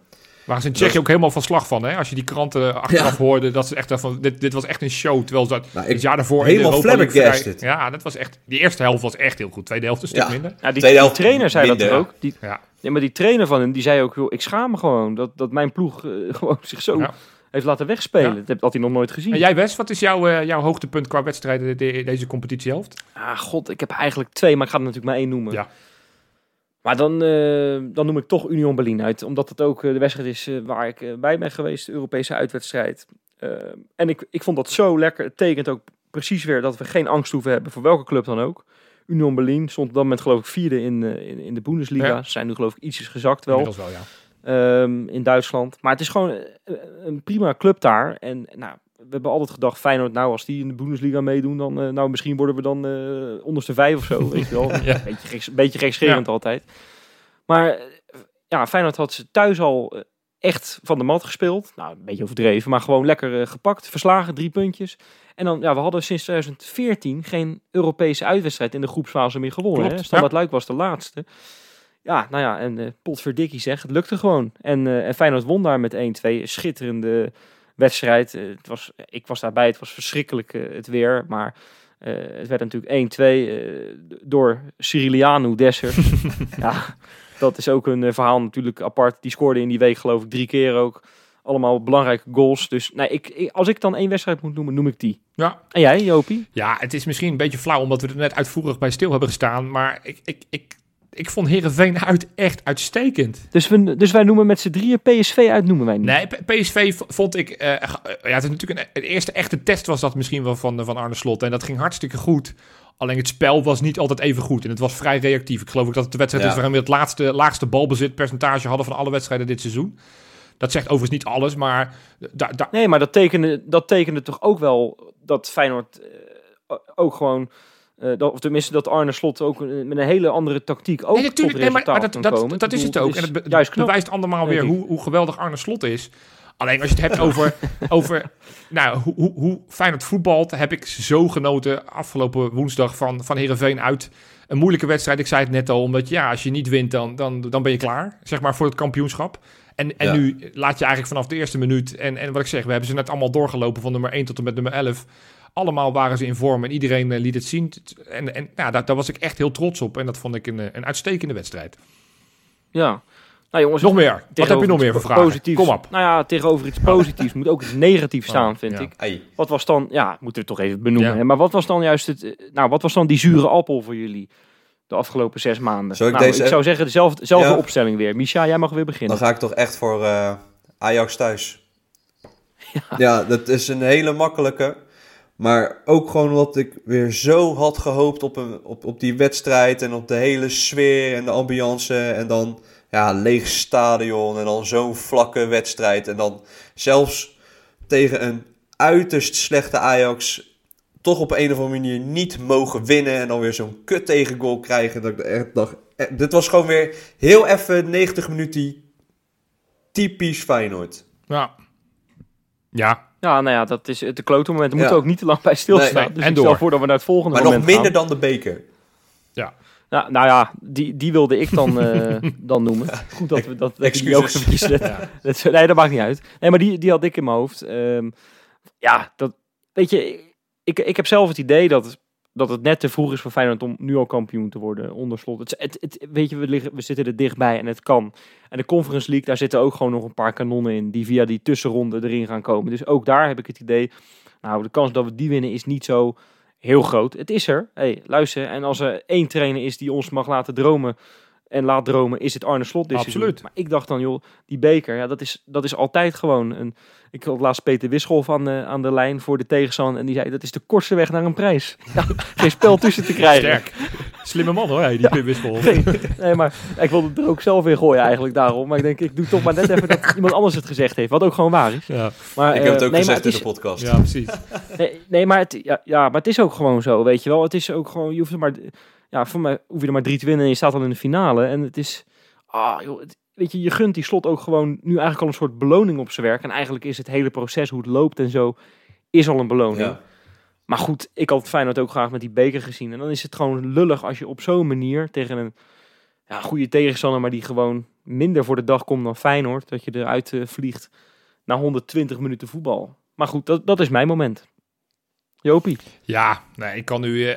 Waar ze in Tsjechië ook helemaal van slag van, hè? Als je die kranten achteraf ja. hoorde, dat ze echt van dit, dit was echt een show. Terwijl ze dat nou, het jaar daarvoor helemaal flabbergasted. Ja, dat was echt. Die eerste helft was echt heel goed. Tweede helft een stuk ja. minder. Ja, die, die trainer zei minder, dat ook. Die, ja. Nee, maar die trainer van hem, die zei ook, joh, ik schaam me gewoon dat, dat mijn ploeg uh, gewoon zich zo ja. heeft laten wegspelen. Ja. Dat had hij nog nooit gezien. En jij, Wes, wat is jouw, uh, jouw hoogtepunt qua wedstrijden de, deze competitiehelft? Ah, god, ik heb eigenlijk twee, maar ik ga er natuurlijk maar één noemen. Ja. Maar dan, uh, dan noem ik toch Union Berlin uit. Omdat het ook uh, de wedstrijd is uh, waar ik uh, bij ben geweest. De Europese uitwedstrijd. Uh, en ik, ik vond dat zo lekker. Het tekent ook precies weer dat we geen angst hoeven hebben. Voor welke club dan ook. Union Berlin stond op dat moment geloof ik vierde in, uh, in, in de Bundesliga. Ja. Ze zijn nu geloof ik ietsjes gezakt wel. Inmiddels wel, ja. Um, in Duitsland. Maar het is gewoon uh, een prima club daar. En nou, we hebben altijd gedacht, Feyenoord, nou als die in de Bundesliga meedoen, dan uh, nou misschien worden we dan uh, onderste vijf of zo, weet je wel. Een ja. beetje, geks, beetje gekscherend ja. altijd. Maar ja, Feyenoord had ze thuis al echt van de mat gespeeld. Nou, een beetje overdreven, maar gewoon lekker uh, gepakt. Verslagen, drie puntjes. En dan, ja, we hadden sinds tweeduizend veertien geen Europese uitwedstrijd in de groepsfase meer gewonnen. Standaard ja. Luik was de laatste. Ja, nou ja, en uh, potverdikkie zeg, het lukte gewoon. En, uh, en Feyenoord won daar met één twee, schitterende... wedstrijd. Het was, ik was daarbij, het was verschrikkelijk uh, het weer, maar uh, het werd natuurlijk één twee uh, door Cyriliano Desser. Ja, dat is ook een uh, verhaal natuurlijk apart. Die scoorde in die week geloof ik drie keer ook. Allemaal belangrijke goals. Dus nee, ik, ik, als ik dan één wedstrijd moet noemen, noem ik die. Ja. En jij, Jopie? Ja, het is misschien een beetje flauw, omdat we er net uitvoerig bij stil hebben gestaan, maar ik... ik, ik... Ik vond Heerenveen uit echt uitstekend. Dus, we, dus wij noemen met z'n drieën P S V uit, noemen wij niet? Nee, P S V vond ik... Uh, ja, het is natuurlijk een, een eerste echte test was dat misschien wel van, van Arne Slot. En dat ging hartstikke goed. Alleen het spel was niet altijd even goed. En het was vrij reactief. Ik geloof ook dat het de wedstrijd ja. is waarin we het laatste, laagste balbezitpercentage hadden van alle wedstrijden dit seizoen. Dat zegt overigens niet alles, maar... Da, da... Nee, maar dat tekende, dat tekende toch ook wel dat Feyenoord uh, ook gewoon... Uh, dat, of tenminste dat Arne Slot ook uh, met een hele andere tactiek ook nee, natuurlijk, tot resultaat nee, maar, maar dat, kan dat, komen. Dat, dat is het ook. En het be- juist bewijst andermaal weer hoe, hoe geweldig Arne Slot is. Alleen als je het hebt over, over nou, hoe, hoe, hoe fijn het voetbalt, heb ik zo genoten afgelopen woensdag van, van Heerenveen uit. Een moeilijke wedstrijd, ik zei het net al, omdat ja, als je niet wint dan, dan, dan ben je klaar, zeg maar voor het kampioenschap. En, en ja. nu laat je eigenlijk vanaf de eerste minuut, en, en wat ik zeg, we hebben ze net allemaal doorgelopen van nummer één tot en met nummer elf. Allemaal waren ze in vorm en iedereen liet het zien. En, en nou, daar, daar was ik echt heel trots op. En dat vond ik een, een uitstekende wedstrijd. Ja. Nou jongens, nog meer. Wat heb je nog meer voor vragen? Positiefs. Kom op. Nou ja, tegenover iets positiefs moet ook iets negatiefs oh, staan, vind ja. ik. Ei. Wat was dan... Ja, moeten we toch even benoemen. Ja. Hè? Maar wat was dan juist het... Nou, wat was dan die zure appel voor jullie de afgelopen zes maanden? Zou ik, nou, deze... ik zou zeggen, dezelfde, dezelfde ja. opstelling weer. Misha, jij mag weer beginnen. Dan ga ik toch echt voor uh, Ajax thuis. Ja. ja, dat is een hele makkelijke... Maar ook gewoon wat ik weer zo had gehoopt op, een, op, op die wedstrijd en op de hele sfeer en de ambiance. En dan ja, leeg stadion en dan zo'n vlakke wedstrijd. En dan zelfs tegen een uiterst slechte Ajax toch op een of andere manier niet mogen winnen. En dan weer zo'n kut tegengoal krijgen. Dat ik echt dacht, dit was gewoon weer heel even negentig minuten typisch Feyenoord. Ja. Ja. Ja, nou ja, dat is de klote moment. Daar moeten we ook niet te lang bij stilstaan. Nee, dus en ik stel voor dat we naar het volgende maar moment gaan. Maar nog minder gaan. Dan de beker. Ja. Nou, nou ja, die, die wilde ik dan, uh, dan noemen. Goed dat we dat, dat die ook verkiezen. Ja. Dat, nee, dat maakt niet uit. Nee, maar die, die had ik in mijn hoofd. Um, ja, dat weet je, ik, ik heb zelf het idee dat, dat het net te vroeg is voor Feyenoord om nu al kampioen te worden onder Slot. Het, het, het, weet je, we, liggen, we zitten er dichtbij en het kan. En de Conference League, daar zitten ook gewoon nog een paar kanonnen in die via die tussenronde erin gaan komen. Dus ook daar heb ik het idee, nou, de kans dat we die winnen is niet zo heel groot. Het is er. Hey, luister, en als er één trainer is die ons mag laten dromen en laat dromen, is het Arne Slot dit seizoen. Absoluut. Maar ik dacht dan, joh, die beker, ja, dat is, dat is altijd gewoon een... Ik had laatst Peter Wisscholf aan de, aan de lijn voor de tegenstander en die zei, dat is de kortste weg naar een prijs. Ja, geen spel tussen te krijgen. Sterk. Slimme man hoor, die ja. Pim Wisscholf. Nee, nee, maar ik wilde er ook zelf in gooien eigenlijk daarom. Maar ik denk, ik doe toch maar net even dat iemand anders het gezegd heeft, wat ook gewoon waar is. Ja. Maar, ik heb het ook nee, gezegd het is, in de podcast. Ja, precies. Nee, nee maar, het, ja, ja, maar het is ook gewoon zo, weet je wel. Het is ook gewoon, je hoeft er maar... Ja, voor mij hoef je er maar drie te winnen en je staat al in de finale. En het is... Ah, joh, het, weet je, je gunt die Slot ook gewoon nu eigenlijk al een soort beloning op zijn werk. En eigenlijk is het hele proces, hoe het loopt en zo, is al een beloning. Ja. Maar goed, ik had Feyenoord ook graag met die beker gezien. En dan is het gewoon lullig als je op zo'n manier tegen een ja, goede tegenstander, maar die gewoon minder voor de dag komt dan Feyenoord. Dat je eruit uh, vliegt na honderdtwintig minuten voetbal. Maar goed, dat, dat is mijn moment. Jopie. Ja, nee, ik kan nu. Uh, uh,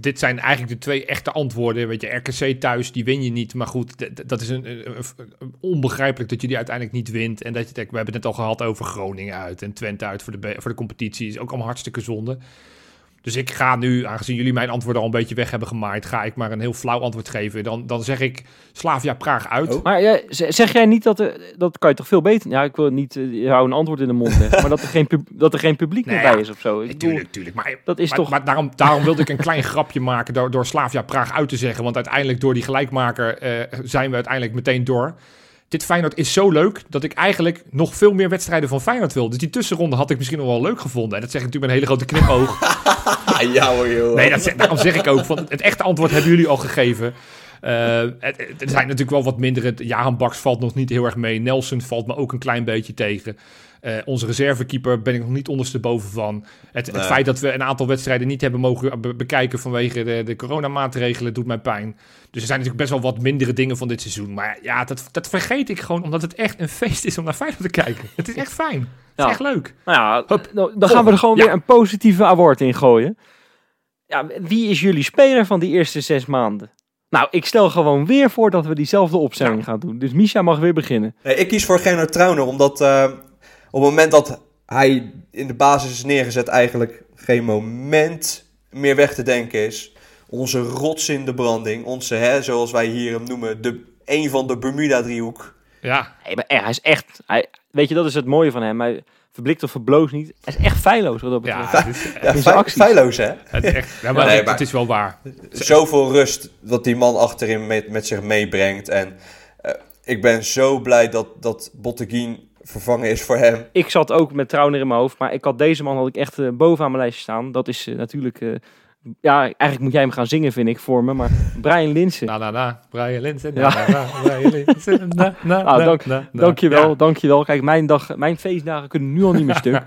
dit zijn eigenlijk de twee echte antwoorden. Weet je, R K C thuis, die win je niet. Maar goed, d- d- dat is een, een, een onbegrijpelijk dat je die uiteindelijk niet wint. En dat je denkt, we hebben het net al gehad over Groningen uit en Twente uit voor de, be- voor de competitie. Is ook allemaal hartstikke zonde. Dus ik ga nu, aangezien jullie mijn antwoorden al een beetje weg hebben gemaaid, ga ik maar een heel flauw antwoord geven. Dan, dan zeg ik Slavia Praag uit. Oh. Maar ja, zeg jij niet dat er, dat kan je toch veel beter? Ja, ik wil niet, je hou een antwoord in de mond weg, maar dat er geen, pub, dat er geen publiek nee, meer bij is of zo. Ik tuurlijk, doel, tuurlijk. Maar, dat is maar, toch... maar daarom, daarom wilde ik een klein grapje maken door, door Slavia Praag uit te zeggen. Want uiteindelijk door die gelijkmaker uh, zijn we uiteindelijk meteen door. Dit Feyenoord is zo leuk dat ik eigenlijk nog veel meer wedstrijden van Feyenoord wil. Dus die tussenronde had ik misschien nog wel leuk gevonden. En dat zeg ik natuurlijk met een hele grote knipoog. Ja hoor, joh. Nee, dat zeg, daarom zeg ik ook. Van, het echte antwoord hebben jullie al gegeven. Uh, er zijn natuurlijk wel wat mindere. Jahanbakhsh valt nog niet heel erg mee. Nelson valt me ook een klein beetje tegen. Uh, onze reservekeeper ben ik nog niet ondersteboven van. Het, nee. het feit dat we een aantal wedstrijden niet hebben mogen be- bekijken vanwege de, de coronamaatregelen doet mij pijn. Dus er zijn natuurlijk best wel wat mindere dingen van dit seizoen. Maar ja, dat, dat vergeet ik gewoon omdat het echt een feest is om naar Feyenoord te kijken. Het is echt fijn. Het ja. is echt leuk. Nou ja, Hup, nou, dan gaan we er gewoon ja. weer een positieve award in gooien. Ja, wie is jullie speler van die eerste zes maanden? Nou, ik stel gewoon weer voor dat we diezelfde opstelling ja. gaan doen. Dus Misha mag weer beginnen. Nee, ik kies voor Gernot Trauner, omdat uh, op het moment dat hij in de basis is neergezet, eigenlijk geen moment meer weg te denken is. Onze rots in de branding. Onze, hè, zoals wij hier hem noemen, de, een van de Bermuda-driehoek. Ja. Nee, maar hij is echt... Hij, weet je, dat is het mooie van hem. Hij verblikt of verbloost niet. Hij is echt feilloos wat dat betreft. Ja, het is, ja, het is feil, feilloos, hè? Het is, echt, ja, maar nee, maar het is wel waar. Zoveel rust wat die man achterin met, met zich meebrengt. En uh, ik ben zo blij dat, dat Botteguin vervangen is voor hem. Ik zat ook met Trauner in mijn hoofd, maar ik had deze man had ik echt uh, bovenaan mijn lijstje staan. Dat is uh, natuurlijk... Uh, ja, eigenlijk moet jij hem gaan zingen, vind ik, voor me. Maar Brian Linssen. Na, na, na. Brian Linssen. Na, na, na. Brian Linssen. Na, na, na, nou, dank, na, na. Dankjewel, ja. dankjewel. Kijk, mijn, dag, mijn feestdagen kunnen nu al niet meer stuk.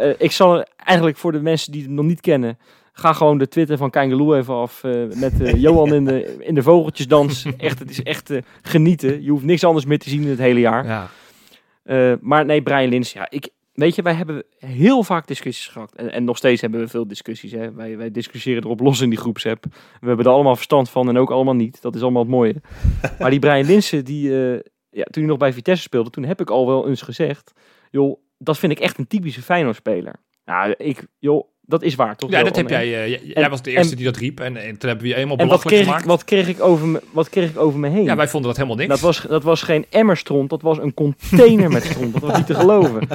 uh, ik zal eigenlijk voor de mensen die het nog niet kennen... Ga gewoon de Twitter van Kangaloo even af. Uh, met uh, Johan in de, in de vogeltjesdans. Echt, het is echt uh, genieten. Je hoeft niks anders meer te zien in het hele jaar. Ja. Uh, maar nee, Brian Linssen. Ja, ik... Weet je, wij hebben heel vaak discussies gehad. En, en nog steeds hebben we veel discussies. Hè? Wij, wij discussiëren erop los in die groepsapp. We hebben er allemaal verstand van en ook allemaal niet. Dat is allemaal het mooie. Maar die Brian Linssen, die, uh, ja, toen hij nog bij Vitesse speelde... Toen heb ik al wel eens gezegd... joh, dat vind ik echt een typische Feyenoord-speler. Nou, ik, joh, dat is waar, toch? Ja, dat heb jij. Uh, jij en, was de eerste en, die dat riep. En, en toen hebben we je eenmaal belachelijk gemaakt. En wat kreeg ik over me, wat kreeg ik over me heen? Ja, wij vonden dat helemaal niks. Dat was, dat was geen emmerstront. Dat was een container met stront. Dat was niet te geloven.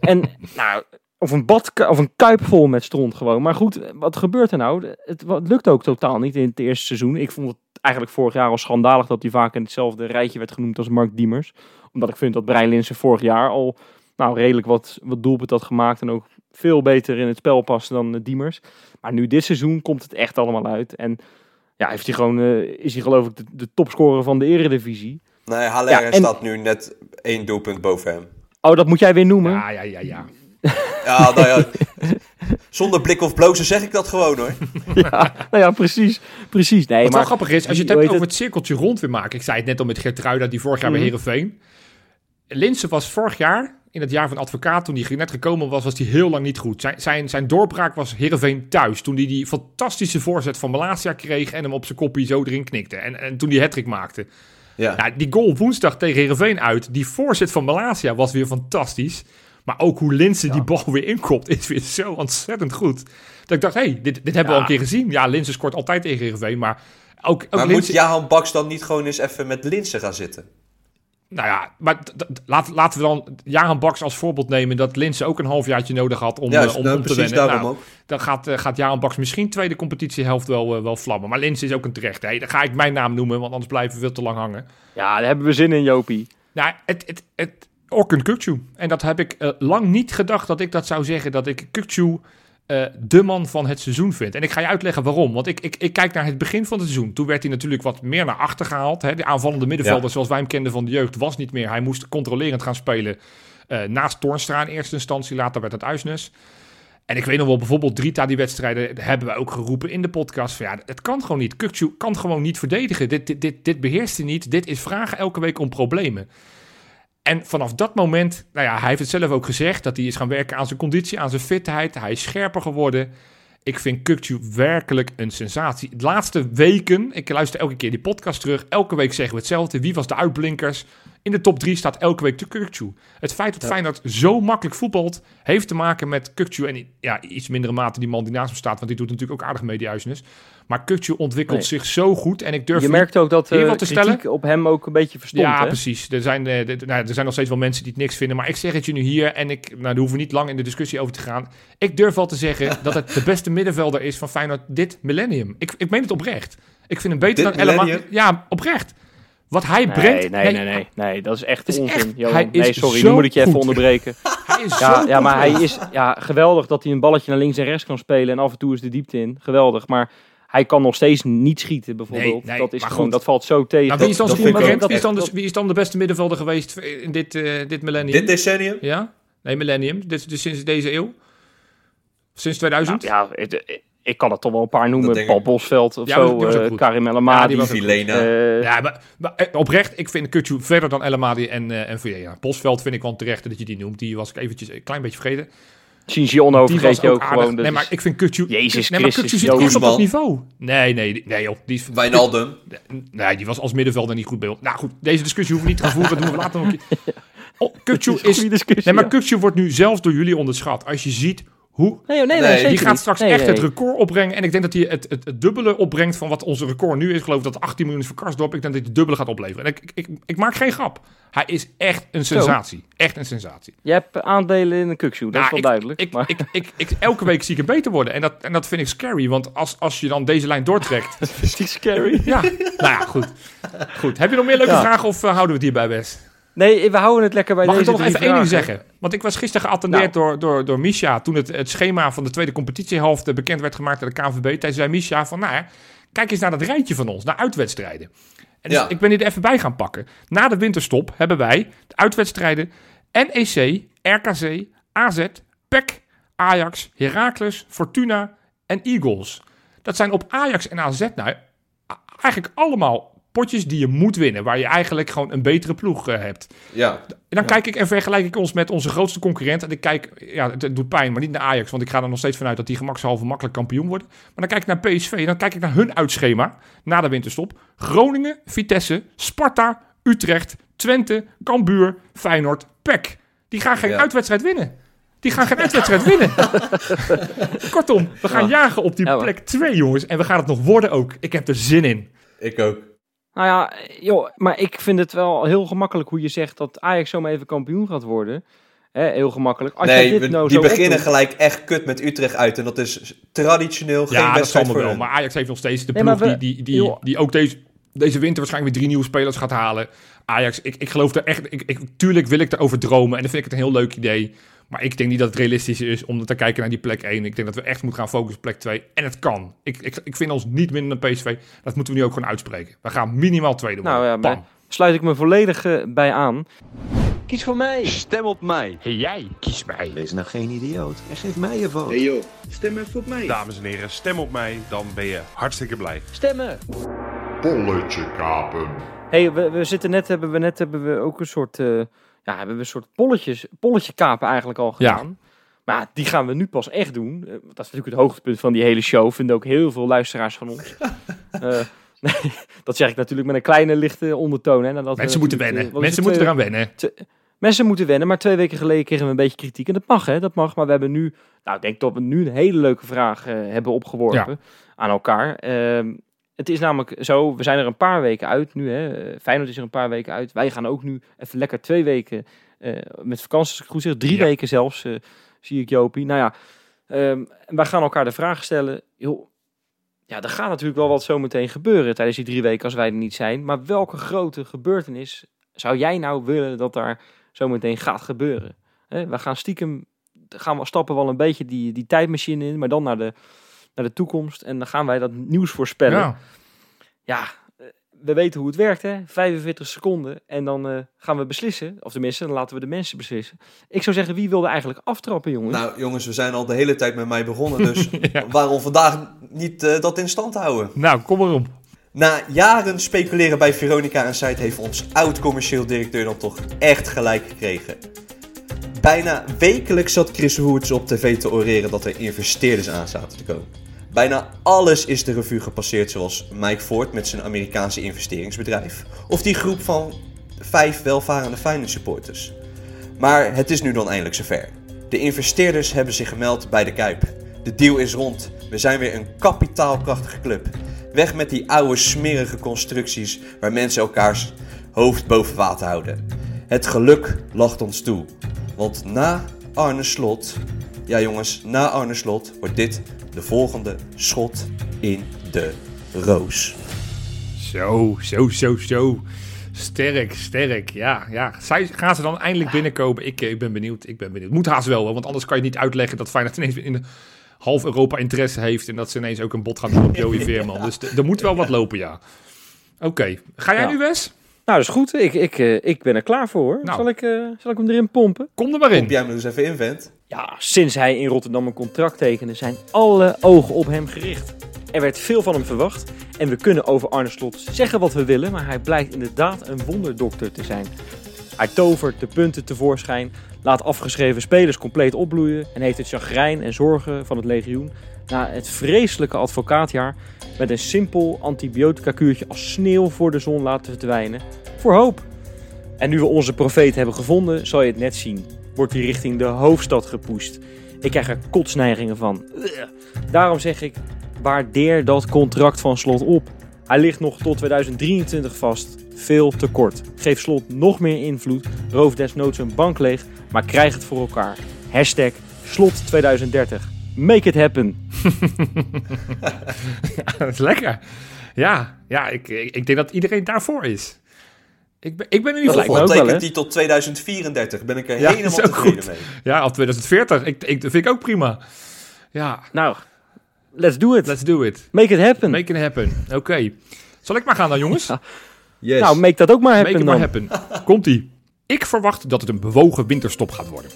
En, nou, of een bad, of een kuip vol met stront gewoon. Maar goed, wat gebeurt er nou? Het, het lukt ook totaal niet in het eerste seizoen. Ik vond het eigenlijk vorig jaar al schandalig dat hij vaak in hetzelfde rijtje werd genoemd als Mark Diemers. Omdat ik vind dat Brian Linssen vorig jaar al nou, redelijk wat, wat doelpunt had gemaakt. En ook veel beter in het spel past dan uh, Diemers. Maar nu dit seizoen komt het echt allemaal uit. En ja, heeft hij gewoon, uh, is hij geloof ik de, de topscorer van de eredivisie. Nee, Haller ja, en... staat nu net één doelpunt boven hem. Oh, dat moet jij weer noemen? Ja, ja, ja, ja. Ja, nou ja, zonder blik of blozen zeg ik dat gewoon hoor. Ja, nou ja, precies. precies. Nee, wat maar, wel grappig is, als je het hebt over het, het cirkeltje rond weer maken. Ik zei het net al met Geertruida, die vorig jaar mm-hmm. bij Heerenveen. Linssen was vorig jaar, in het jaar van advocaat, toen hij net gekomen was, was hij heel lang niet goed. Zijn, zijn, zijn doorbraak was Heerenveen thuis. Toen hij die fantastische voorzet van Malacia kreeg en hem op zijn koppie zo erin knikte. En, en toen hij hattrick maakte. Ja. Nou, die goal woensdag tegen Heerenveen uit. Die voorzet van Malacia was weer fantastisch. Maar ook hoe Linssen ja. die bal weer inkomt, is weer zo ontzettend goed. Dat ik dacht, hé, hey, dit, dit hebben ja. we al een keer gezien. Ja, Linssen scoort altijd tegen Heerenveen, maar ook, ook Maar Linssen... moet Jahanbakhsh dan niet gewoon eens even met Linssen gaan zitten? Nou ja, maar d- d- laten we dan Jahanbakhsh als voorbeeld nemen... dat Linssen ook een halfjaartje nodig had om, Juist, uh, om, nou, om te precies wennen. Daarom nou, ook. Dan gaat, uh, gaat Jahanbakhsh misschien tweede competitiehelft wel, uh, wel vlammen. Maar Linssen is ook een terecht. Hey, dan ga ik mijn naam noemen, want anders blijven we veel te lang hangen. Ja, daar hebben we zin in, Jopie. Nou, het... het, het ook een Kökçü. En dat heb ik uh, lang niet gedacht dat ik dat zou zeggen. Dat ik Kökçü uh, de man van het seizoen vind. En ik ga je uitleggen waarom. Want ik, ik, ik kijk naar het begin van het seizoen. Toen werd hij natuurlijk wat meer naar achter gehaald. Hè. De aanvallende middenvelder ja. zoals wij hem kenden van de jeugd was niet meer. Hij moest controlerend gaan spelen. Uh, naast Toornstra in eerste instantie. Later werd het Uisnes. En ik weet nog wel bijvoorbeeld Drita die wedstrijden. Hebben we ook geroepen in de podcast. Van, ja, het kan gewoon niet. Kökçü kan gewoon niet verdedigen. Dit, dit, dit, dit beheerst hij niet. Dit is vragen elke week om problemen. En vanaf dat moment, nou ja, hij heeft het zelf ook gezegd... dat hij is gaan werken aan zijn conditie, aan zijn fitheid. Hij is scherper geworden. Ik vind Kökçü werkelijk een sensatie. De laatste weken, ik luister elke keer die podcast terug... elke week zeggen we hetzelfde. Wie was de uitblinkers? In de top drie staat elke week de Kökçü. Het feit dat ja. Feyenoord zo makkelijk voetbalt... heeft te maken met Kökçü en ja, iets mindere mate die man die naast hem staat... want die doet natuurlijk ook aardig mee, die Uisnes. Maar Kökçü ontwikkelt nee. zich zo goed. En ik durf je merkt ook dat uh, de kritiek op hem ook een beetje verstond. Ja, hè? Precies. Er zijn, uh, d- nou, er zijn nog steeds wel mensen die het niks vinden. Maar ik zeg het je nu hier. En ik, nou, daar hoeven we niet lang in de discussie over te gaan. Ik durf wel te zeggen dat het de beste middenvelder is van Feyenoord dit millennium. Ik, ik meen het oprecht. Ik vind hem beter dit dan Elma. Ja, oprecht. Wat hij nee, brengt... Nee, nee, nee, nee, nee. Dat is echt is onzin. Echt, Johan. Hij nee, is sorry, nu moet ik je even goed. onderbreken. Hij is ja, zo ja, maar hij is ja, geweldig dat hij een balletje naar links en rechts kan spelen. En af en toe is de diepte in. Geweldig, maar... Hij kan nog steeds niet schieten, bijvoorbeeld. Nee, nee, dat, is gewoon, dat valt zo tegen. Nou, wie, is dan dat, dat wie, is dan de, wie is dan de beste middenvelder geweest in dit, uh, dit millennium? Dit decennium? Ja? Nee, millennium. Dit, dus sinds deze eeuw? Sinds tweeduizend? Nou, ja, ik, ik kan er toch wel een paar noemen. Paul Bosveld of ja, zo. Uh, Karim El Amadi. Ja, Vilena. Uh, ja, maar, maar oprecht, ik vind Kökçü verder dan El Amadi en, uh, en Vilena. Bosveld vind ik wel terecht dat je die noemt. Die was ik eventjes een klein beetje vergeten. Shinji Onno vergeet je ook, ook gewoon. Nee, maar ik vind Kökçü... Jezus nee, Christus. Kökçü zit echt op het niveau. Nee, nee, nee joh. Die is... Wijnaldum. Nee, die was als middenvelder niet goed bij ons. Nou goed, deze discussie hoeven we niet te voeren. Dat doen we later nog een keer. Oh, Kökçü is... is... Nee, maar Kökçü ja. wordt nu zelfs door jullie onderschat. Als je ziet hoe... Nee, joh, nee, nee, nee die gaat straks nee, echt nee. het record opbrengen. En ik denk dat hij het, het, het dubbele opbrengt van wat onze record nu is. Ik geloof dat achttien miljoen is voor Karsdorp. Ik denk dat hij het dubbele gaat opleveren. En ik, ik, ik, ik maak geen grap. Hij is echt een sensatie. Zo. Echt een sensatie. Je hebt aandelen in een Kökçü, dat nou, is wel ik, duidelijk. Ik, maar... ik, ik, ik, elke week zie ik hem beter worden. En dat, en dat vind ik scary, want als, als je dan deze lijn doortrekt... Dat vind ik scary. Ja, nou ja, goed. goed. Heb je nog meer leuke ja. vragen of uh, houden we het hierbij best? Nee, we houden het lekker bij Mag deze Mag ik toch nog even één ding zeggen? Want ik was gisteren geattendeerd nou. door, door, door Misha... toen het, het schema van de tweede competitiehelft bekend werd gemaakt door de K N V B. Toen zei Misha van, nou, kijk eens naar dat rijtje van ons, naar uitwedstrijden. En dus ja. ik ben dit even bij gaan pakken. Na de winterstop hebben wij de uitwedstrijden N E C, R K C, A Z, P E C, Ajax, Heracles, Fortuna en Eagles. Dat zijn op Ajax en A Z nou eigenlijk allemaal potjes die je moet winnen, waar je eigenlijk gewoon een betere ploeg uh, hebt. Ja. En dan ja. kijk ik en vergelijk ik ons met onze grootste concurrent. En ik kijk, ja, het, het doet pijn, maar niet naar Ajax, want ik ga er nog steeds vanuit dat die gemakshalve makkelijk kampioen worden. Maar dan kijk ik naar P S V en dan kijk ik naar hun uitschema na de winterstop. Groningen, Vitesse, Sparta, Utrecht, Twente, Cambuur, Feyenoord, P E C. Die gaan geen ja. uitwedstrijd winnen. Die gaan geen uitwedstrijd winnen. Kortom, we gaan ja. jagen op die ja, plek twee, jongens. En we gaan het nog worden ook. Ik heb er zin in. Ik ook. Nou ja, joh, maar ik vind het wel heel gemakkelijk hoe je zegt dat Ajax zomaar even kampioen gaat worden. He, heel gemakkelijk. Als nee, je dit we, nou die zo beginnen opdoet... gelijk echt kut met Utrecht uit. En dat is traditioneel ja, geen wedstrijd voor Ja, dat zal me wel. Hun. Maar Ajax heeft nog steeds de ploeg nee, we, die, die, die, die ook deze deze winter waarschijnlijk weer drie nieuwe spelers gaat halen. Ajax, ik, ik geloof er echt... Ik, ik, tuurlijk wil ik erover dromen en dan vind ik het een heel leuk idee. Maar ik denk niet dat het realistisch is om te kijken naar die plek één. Ik denk dat we echt moeten gaan focussen op plek twee. En het kan. Ik, ik, ik vind ons niet minder dan P S V. Dat moeten we nu ook gewoon uitspreken. We gaan minimaal tweede worden. Nou ja, daar sluit ik me volledig uh, bij aan. Kies voor mij. Stem op mij. Hey, jij. Kies mij. Wees nou geen idioot. En geef mij je vote. Hey joh, stem even op mij. Dames en heren, stem op mij. Dan ben je hartstikke blij. Stemmen. Polletje kapen. Hey, we, we zitten net, hebben we net hebben we ook een soort... Uh, Ja, hebben we een soort polletjes, polletje kapen eigenlijk al gedaan. Ja. Maar die gaan we nu pas echt doen. Dat is natuurlijk het hoogtepunt van die hele show. Vinden ook heel veel luisteraars van ons. uh, nee, dat zeg ik natuurlijk met een kleine lichte ondertoon. Hè, mensen moeten wennen. Uh, mensen moeten eraan wennen. Te, mensen moeten wennen, maar twee weken geleden kregen we een beetje kritiek. En dat mag, hè, dat mag. Maar we hebben nu, nou, ik denk dat we nu een hele leuke vraag uh, hebben opgeworpen ja. aan elkaar. Uh, Het is namelijk zo, we zijn er een paar weken uit nu. Hè. Feyenoord is er een paar weken uit. Wij gaan ook nu even lekker twee weken uh, met vakantie. Ik goed zeg, drie ja. weken zelfs, uh, zie ik Jopie. Nou ja, um, wij gaan elkaar de vraag stellen. Joh, ja, er gaat natuurlijk wel wat zometeen gebeuren tijdens die drie weken als wij er niet zijn. Maar welke grote gebeurtenis zou jij nou willen dat daar zometeen gaat gebeuren? Hè, we gaan stiekem, gaan we stappen wel een beetje die, die tijdmachine in, maar dan naar de... naar de toekomst. En dan gaan wij dat nieuws voorspellen. Ja, ja we weten hoe het werkt, hè. vijfenveertig seconden. En dan uh, gaan we beslissen. Of tenminste, dan laten we de mensen beslissen. Ik zou zeggen, wie wilde eigenlijk aftrappen, jongens? Nou, jongens, we zijn al de hele tijd met mij begonnen. Dus ja. waarom vandaag niet uh, dat in stand houden? Nou, kom maar op. Na jaren speculeren bij Veronica en Zuid heeft ons oud-commercieel directeur dan toch echt gelijk gekregen. Bijna wekelijks zat Chris Woerts op tv te oreren dat er investeerders aan zaten te komen. Bijna alles is de revue gepasseerd, zoals Mike Ford met zijn Amerikaanse investeringsbedrijf. Of die groep van vijf welvarende Feyenoord supporters. Maar het is nu dan eindelijk zover. De investeerders hebben zich gemeld bij de Kuip. De deal is rond. We zijn weer een kapitaalkrachtige club. Weg met die oude smerige constructies waar mensen elkaars hoofd boven water houden. Het geluk lacht ons toe. Want na Arne Slot, ja jongens, na Arne Slot wordt dit de volgende schot in de roos. Zo, zo, zo, zo. Sterk, sterk. Ja, ja. Zij, gaan ze dan eindelijk binnenkomen? Ik, ik ben benieuwd, ik ben benieuwd. Moet haast wel, want anders kan je niet uitleggen dat Feyenoord ineens in half Europa interesse heeft en dat ze ineens ook een bod gaan doen op Joey Veerman. Ja. Dus d- er moet wel wat lopen, ja. Oké, okay. Ga jij ja. nu, Wes? Nou, dat is goed. Ik, ik, ik ben er klaar voor, hoor. Nou, zal, ik, uh, zal ik hem erin pompen? Kom er maar in. Pomp jij hem eens even in, vent. Ja, sinds hij in Rotterdam een contract tekende, zijn alle ogen op hem gericht. Er werd veel van hem verwacht. En we kunnen over Arne Slot zeggen wat we willen, maar hij blijkt inderdaad een wonderdokter te zijn. Hij tovert de punten tevoorschijn, laat afgeschreven spelers compleet opbloeien en heeft het chagrijn en zorgen van het legioen na het vreselijke advocaatjaar met een simpel antibiotica-kuurtje als sneeuw voor de zon laten verdwijnen voor hoop. En nu we onze profeet hebben gevonden, zal je het net zien. Wordt hij richting de hoofdstad gepusht. Ik krijg er kotsneigingen van. Daarom zeg ik, waardeer dat contract van Slot op. Hij ligt nog tot tweeduizend drieëntwintig vast. Veel te kort. Geef Slot nog meer invloed. Roof desnoods een bank leeg. Maar krijg het voor elkaar. Hashtag Slot tweeduizend dertig. Make it happen. Ja, dat is lekker. Ja, ja ik, ik, ik denk dat iedereen daarvoor is. Ik ben, ik ben in ieder geval... Dat betekent die tot tweeduizend vierendertig. Ben ik er ja, helemaal tevreden mee. Ja, of tweeduizend veertig. Ik, ik, dat vind ik ook prima. Ja. Nou, let's do it. Let's do it. Make it happen. Make it happen. Oké. Okay. Zal ik maar gaan dan, jongens? Ja. Yes. Nou, make dat ook maar happen make dan. Make it maar happen. Komt-ie. Ik verwacht dat het een bewogen winterstop gaat worden.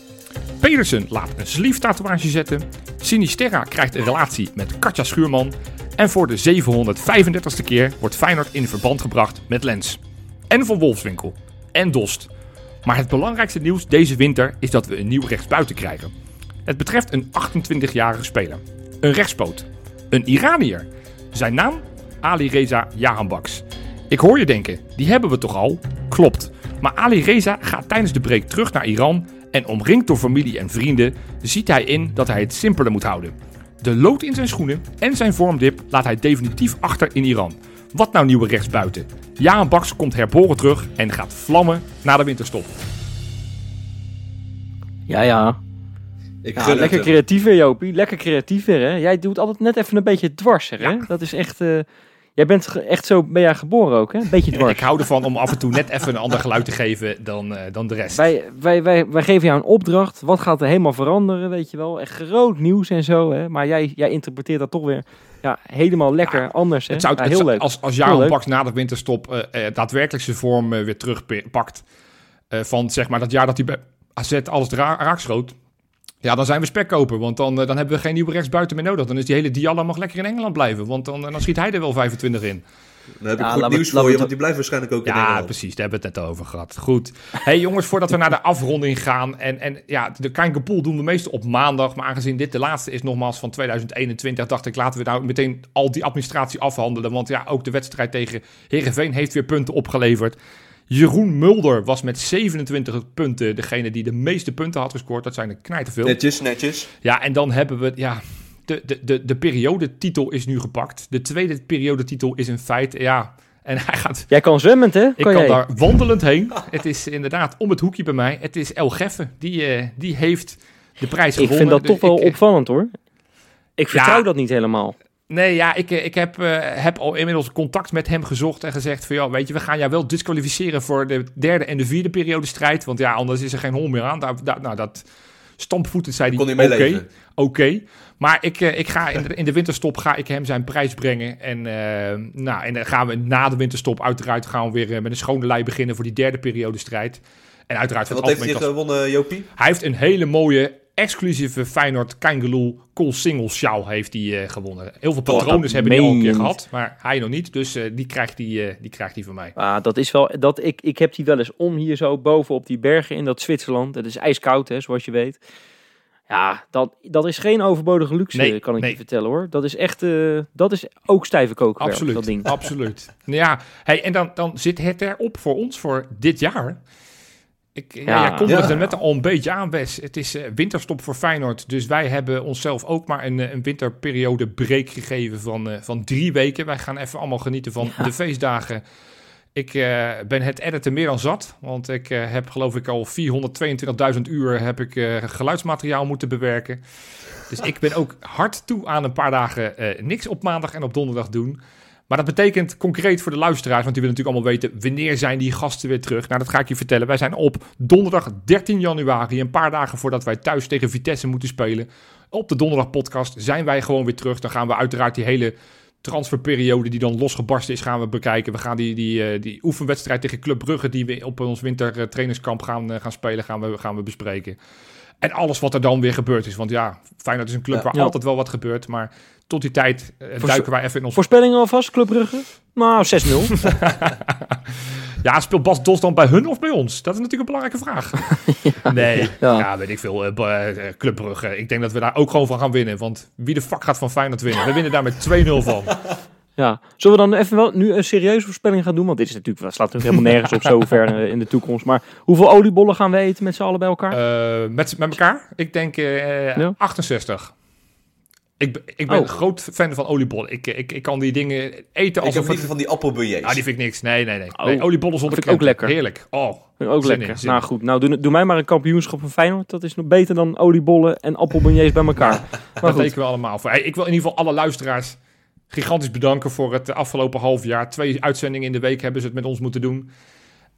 Pedersen laat een sleeve-tatoeage zetten. Sinisterra krijgt een relatie met Katja Schuurman. En voor de zevenhonderdvijfendertigste keer wordt Feyenoord in verband gebracht met Lens. En Van Wolfswinkel. En Dost. Maar het belangrijkste nieuws deze winter is dat we een nieuw rechtsbuiten krijgen. Het betreft een achtentwintigjarige speler. Een rechtspoot. Een Iranier. Zijn naam? Alireza Jahanbakhsh. Ik hoor je denken, die hebben we toch al? Klopt. Maar Alireza gaat tijdens de break terug naar Iran en omringd door familie en vrienden ziet hij in dat hij het simpeler moet houden. De lood in zijn schoenen en zijn vormdip laat hij definitief achter in Iran. Wat nou nieuwe rechtsbuiten? Jahanbakhsh komt herboren terug en gaat vlammen na de winterstop. Ja, ja. Ik ja lekker creatief weer, Jopie. Lekker creatief weer, hè. Jij doet altijd net even een beetje dwars, hè. Ja. Dat is echt... Uh... Jij bent echt zo, ben jij geboren ook, hè? Beetje dwars. Ik hou ervan om af en toe net even een ander geluid te geven dan, uh, dan de rest. Wij, wij, wij, wij geven jou een opdracht. Wat gaat er helemaal veranderen, weet je wel? Echt groot nieuws en zo, hè? Maar jij, jij interpreteert dat toch weer... Ja, helemaal lekker, ja, anders. Hè? Het zou, ja, heel het zou, leuk. Als, als Jahanbakhsh na de winterstop uh, uh, daadwerkelijk zijn vorm uh, weer terugpakt... Uh, van zeg maar dat jaar dat hij bij A Z alles ra- raak schoot... Ja, dan zijn we spekkoper, want dan, uh, dan hebben we geen nieuwe rechtsbuiten meer nodig. Dan is die hele Diallo mag lekker in Engeland blijven, want dan, dan schiet hij er wel vijfentwintig in. Dan heb ik ja, goed nieuws voor je, want die blijft waarschijnlijk ook ja, in Engeland. Ja, precies, daar hebben we het net over gehad. Goed. Hey jongens, voordat we naar de afronding gaan. En, en ja, de Keinke Pool doen we meestal op maandag. Maar aangezien dit de laatste is nogmaals van tweeduizend eenentwintig... dacht ik, laten we nou meteen al die administratie afhandelen. Want ja, ook de wedstrijd tegen Heerenveen heeft weer punten opgeleverd. Jeroen Mulder was met zevenentwintig punten degene die de meeste punten had gescoord. Dat zijn er knijterveel. Netjes, netjes. Ja, en dan hebben we... Ja, de, de, de, de periodetitel is nu gepakt. De tweede periodetitel is in feite... Ja, en hij gaat... Jij kan zwemmend, hè? Kan ik kan jij? Daar wandelend heen. Het is inderdaad om het hoekje bij mij. Het is El Geffen. Die, uh, die heeft de prijs gewonnen. Ik vind dat dus toch wel ik, opvallend, hoor. Ik vertrouw ja, dat niet helemaal. Nee, ja, ik, ik heb, uh, heb al inmiddels contact met hem gezocht en gezegd van... ja, weet je, we gaan jou wel disqualificeren voor de derde en de vierde periode strijd. Want ja, anders is er geen hol meer aan. Daar, daar, nou, dat stampvoetend zei hij, oké, oké. Okay. Maar ik, uh, ik ga in, de, in de winterstop ga ik hem zijn prijs brengen. En, uh, nou, en dan gaan we na de winterstop uiteraard gaan we weer uh, met een schone lei beginnen... voor die derde periode strijd. En uiteraard... En wat heeft hij gewonnen, Jopie? Hij heeft een hele mooie... exclusieve Feyenoord Kangeloel Cool Single Show heeft hij uh, gewonnen. Heel veel patronen hebben die al een keer gehad, maar hij nog niet. Dus uh, die krijgt die, uh, die krijgt die van mij. Ah, dat is wel. Dat ik, ik heb die wel eens om hier zo boven op die bergen in dat Zwitserland. Dat is ijskoud, hè, zoals je weet. Ja, dat, dat is geen overbodige luxe, nee, kan ik nee. je vertellen, hoor. Dat is echt, uh, dat is ook stijve kookwerk, absoluut, dat ding. Absoluut. Ja, hey, en dan, dan zit het erop voor ons voor dit jaar. Ik, ja, ja, ja komt ja. er net al een beetje aan, Wes. Het is uh, winterstop voor Feyenoord. Dus wij hebben onszelf ook maar een, een winterperiode break gegeven van, uh, van drie weken. Wij gaan even allemaal genieten van ja. de feestdagen. Ik uh, ben het editen meer dan zat. Want ik uh, heb geloof ik al vierhonderdtweeëntwintigduizend uur heb ik, uh, geluidsmateriaal moeten bewerken. Dus ik ben ook hard toe aan een paar dagen uh, niks op maandag en op donderdag doen. Maar dat betekent concreet voor de luisteraars, want die willen natuurlijk allemaal weten, wanneer zijn die gasten weer terug? Nou, dat ga ik je vertellen. Wij zijn op donderdag dertien januari, een paar dagen voordat wij thuis tegen Vitesse moeten spelen. Op de donderdag podcast zijn wij gewoon weer terug. Dan gaan we uiteraard die hele transferperiode die dan losgebarsten is, gaan we bekijken. We gaan die, die, die oefenwedstrijd tegen Club Brugge, die we op ons wintertrainingskamp gaan, gaan spelen, gaan we, gaan we bespreken. En alles wat er dan weer gebeurd is. Want ja, Feyenoord is een club ja, waar ja. altijd wel wat gebeurt. Maar tot die tijd uh, Voorspe- duiken wij even in ons... Voorspellingen alvast, Club Brugge? Nou, zes nul. Ja, speelt Bas Dos dan bij hun of bij ons? Dat is natuurlijk een belangrijke vraag. ja, nee, ja. ja, weet ik veel. Uh, uh, Club Brugge, ik denk dat we daar ook gewoon van gaan winnen. Want wie de fuck gaat van Feyenoord winnen? We winnen daar met twee nul van. Ja, zullen we dan even wel nu een serieuze voorspelling gaan doen? Want dit is natuurlijk, dat slaat natuurlijk helemaal nergens op zo ver in de toekomst. Maar hoeveel oliebollen gaan we eten met z'n allen bij elkaar? Uh, met, met elkaar? Ik denk uh, ja. achtenzestig. Ik, ik ben oh. een groot fan van oliebollen. Ik, ik, ik kan die dingen eten als... Ik heb liever van die appelbeignets. Ah, die vind ik niks. Nee, nee, nee. Oh. nee oliebollen zonder klemmen. Vind ik ook lekker. Heerlijk. Oh, vind ik ook lekker. In, nou goed, nou, doe, doe mij maar een kampioenschap van Feyenoord. Dat is nog beter dan oliebollen en appelbeignets bij elkaar. Maar dat goed. Tekenen we allemaal voor. Hey, ik wil in ieder geval alle luisteraars... gigantisch bedanken voor het afgelopen half jaar. Twee uitzendingen in de week hebben ze het met ons moeten doen.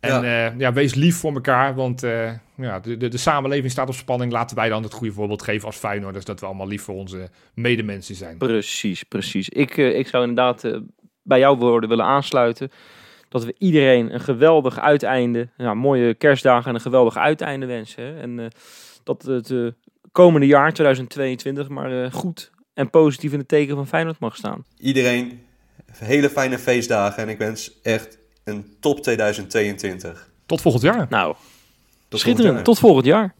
En ja, uh, ja wees lief voor elkaar, want uh, ja, de, de, de samenleving staat op spanning. Laten wij dan het goede voorbeeld geven als Feyenoorders... dat we allemaal lief voor onze medemensen zijn. Precies, precies. Ik, uh, ik zou inderdaad uh, bij jouw woorden willen aansluiten... dat we iedereen een geweldig uiteinde... Nou, mooie kerstdagen en een geweldig uiteinde wensen. Hè? En uh, dat het uh, komende jaar, tweeduizend tweeëntwintig, maar uh, goed... en positief in het teken van Feyenoord mag staan. Iedereen, hele fijne feestdagen. En ik wens echt een top tweeduizend tweeëntwintig. Tot volgend jaar. Nou, tot schitterend. Volgend jaar. Tot volgend jaar.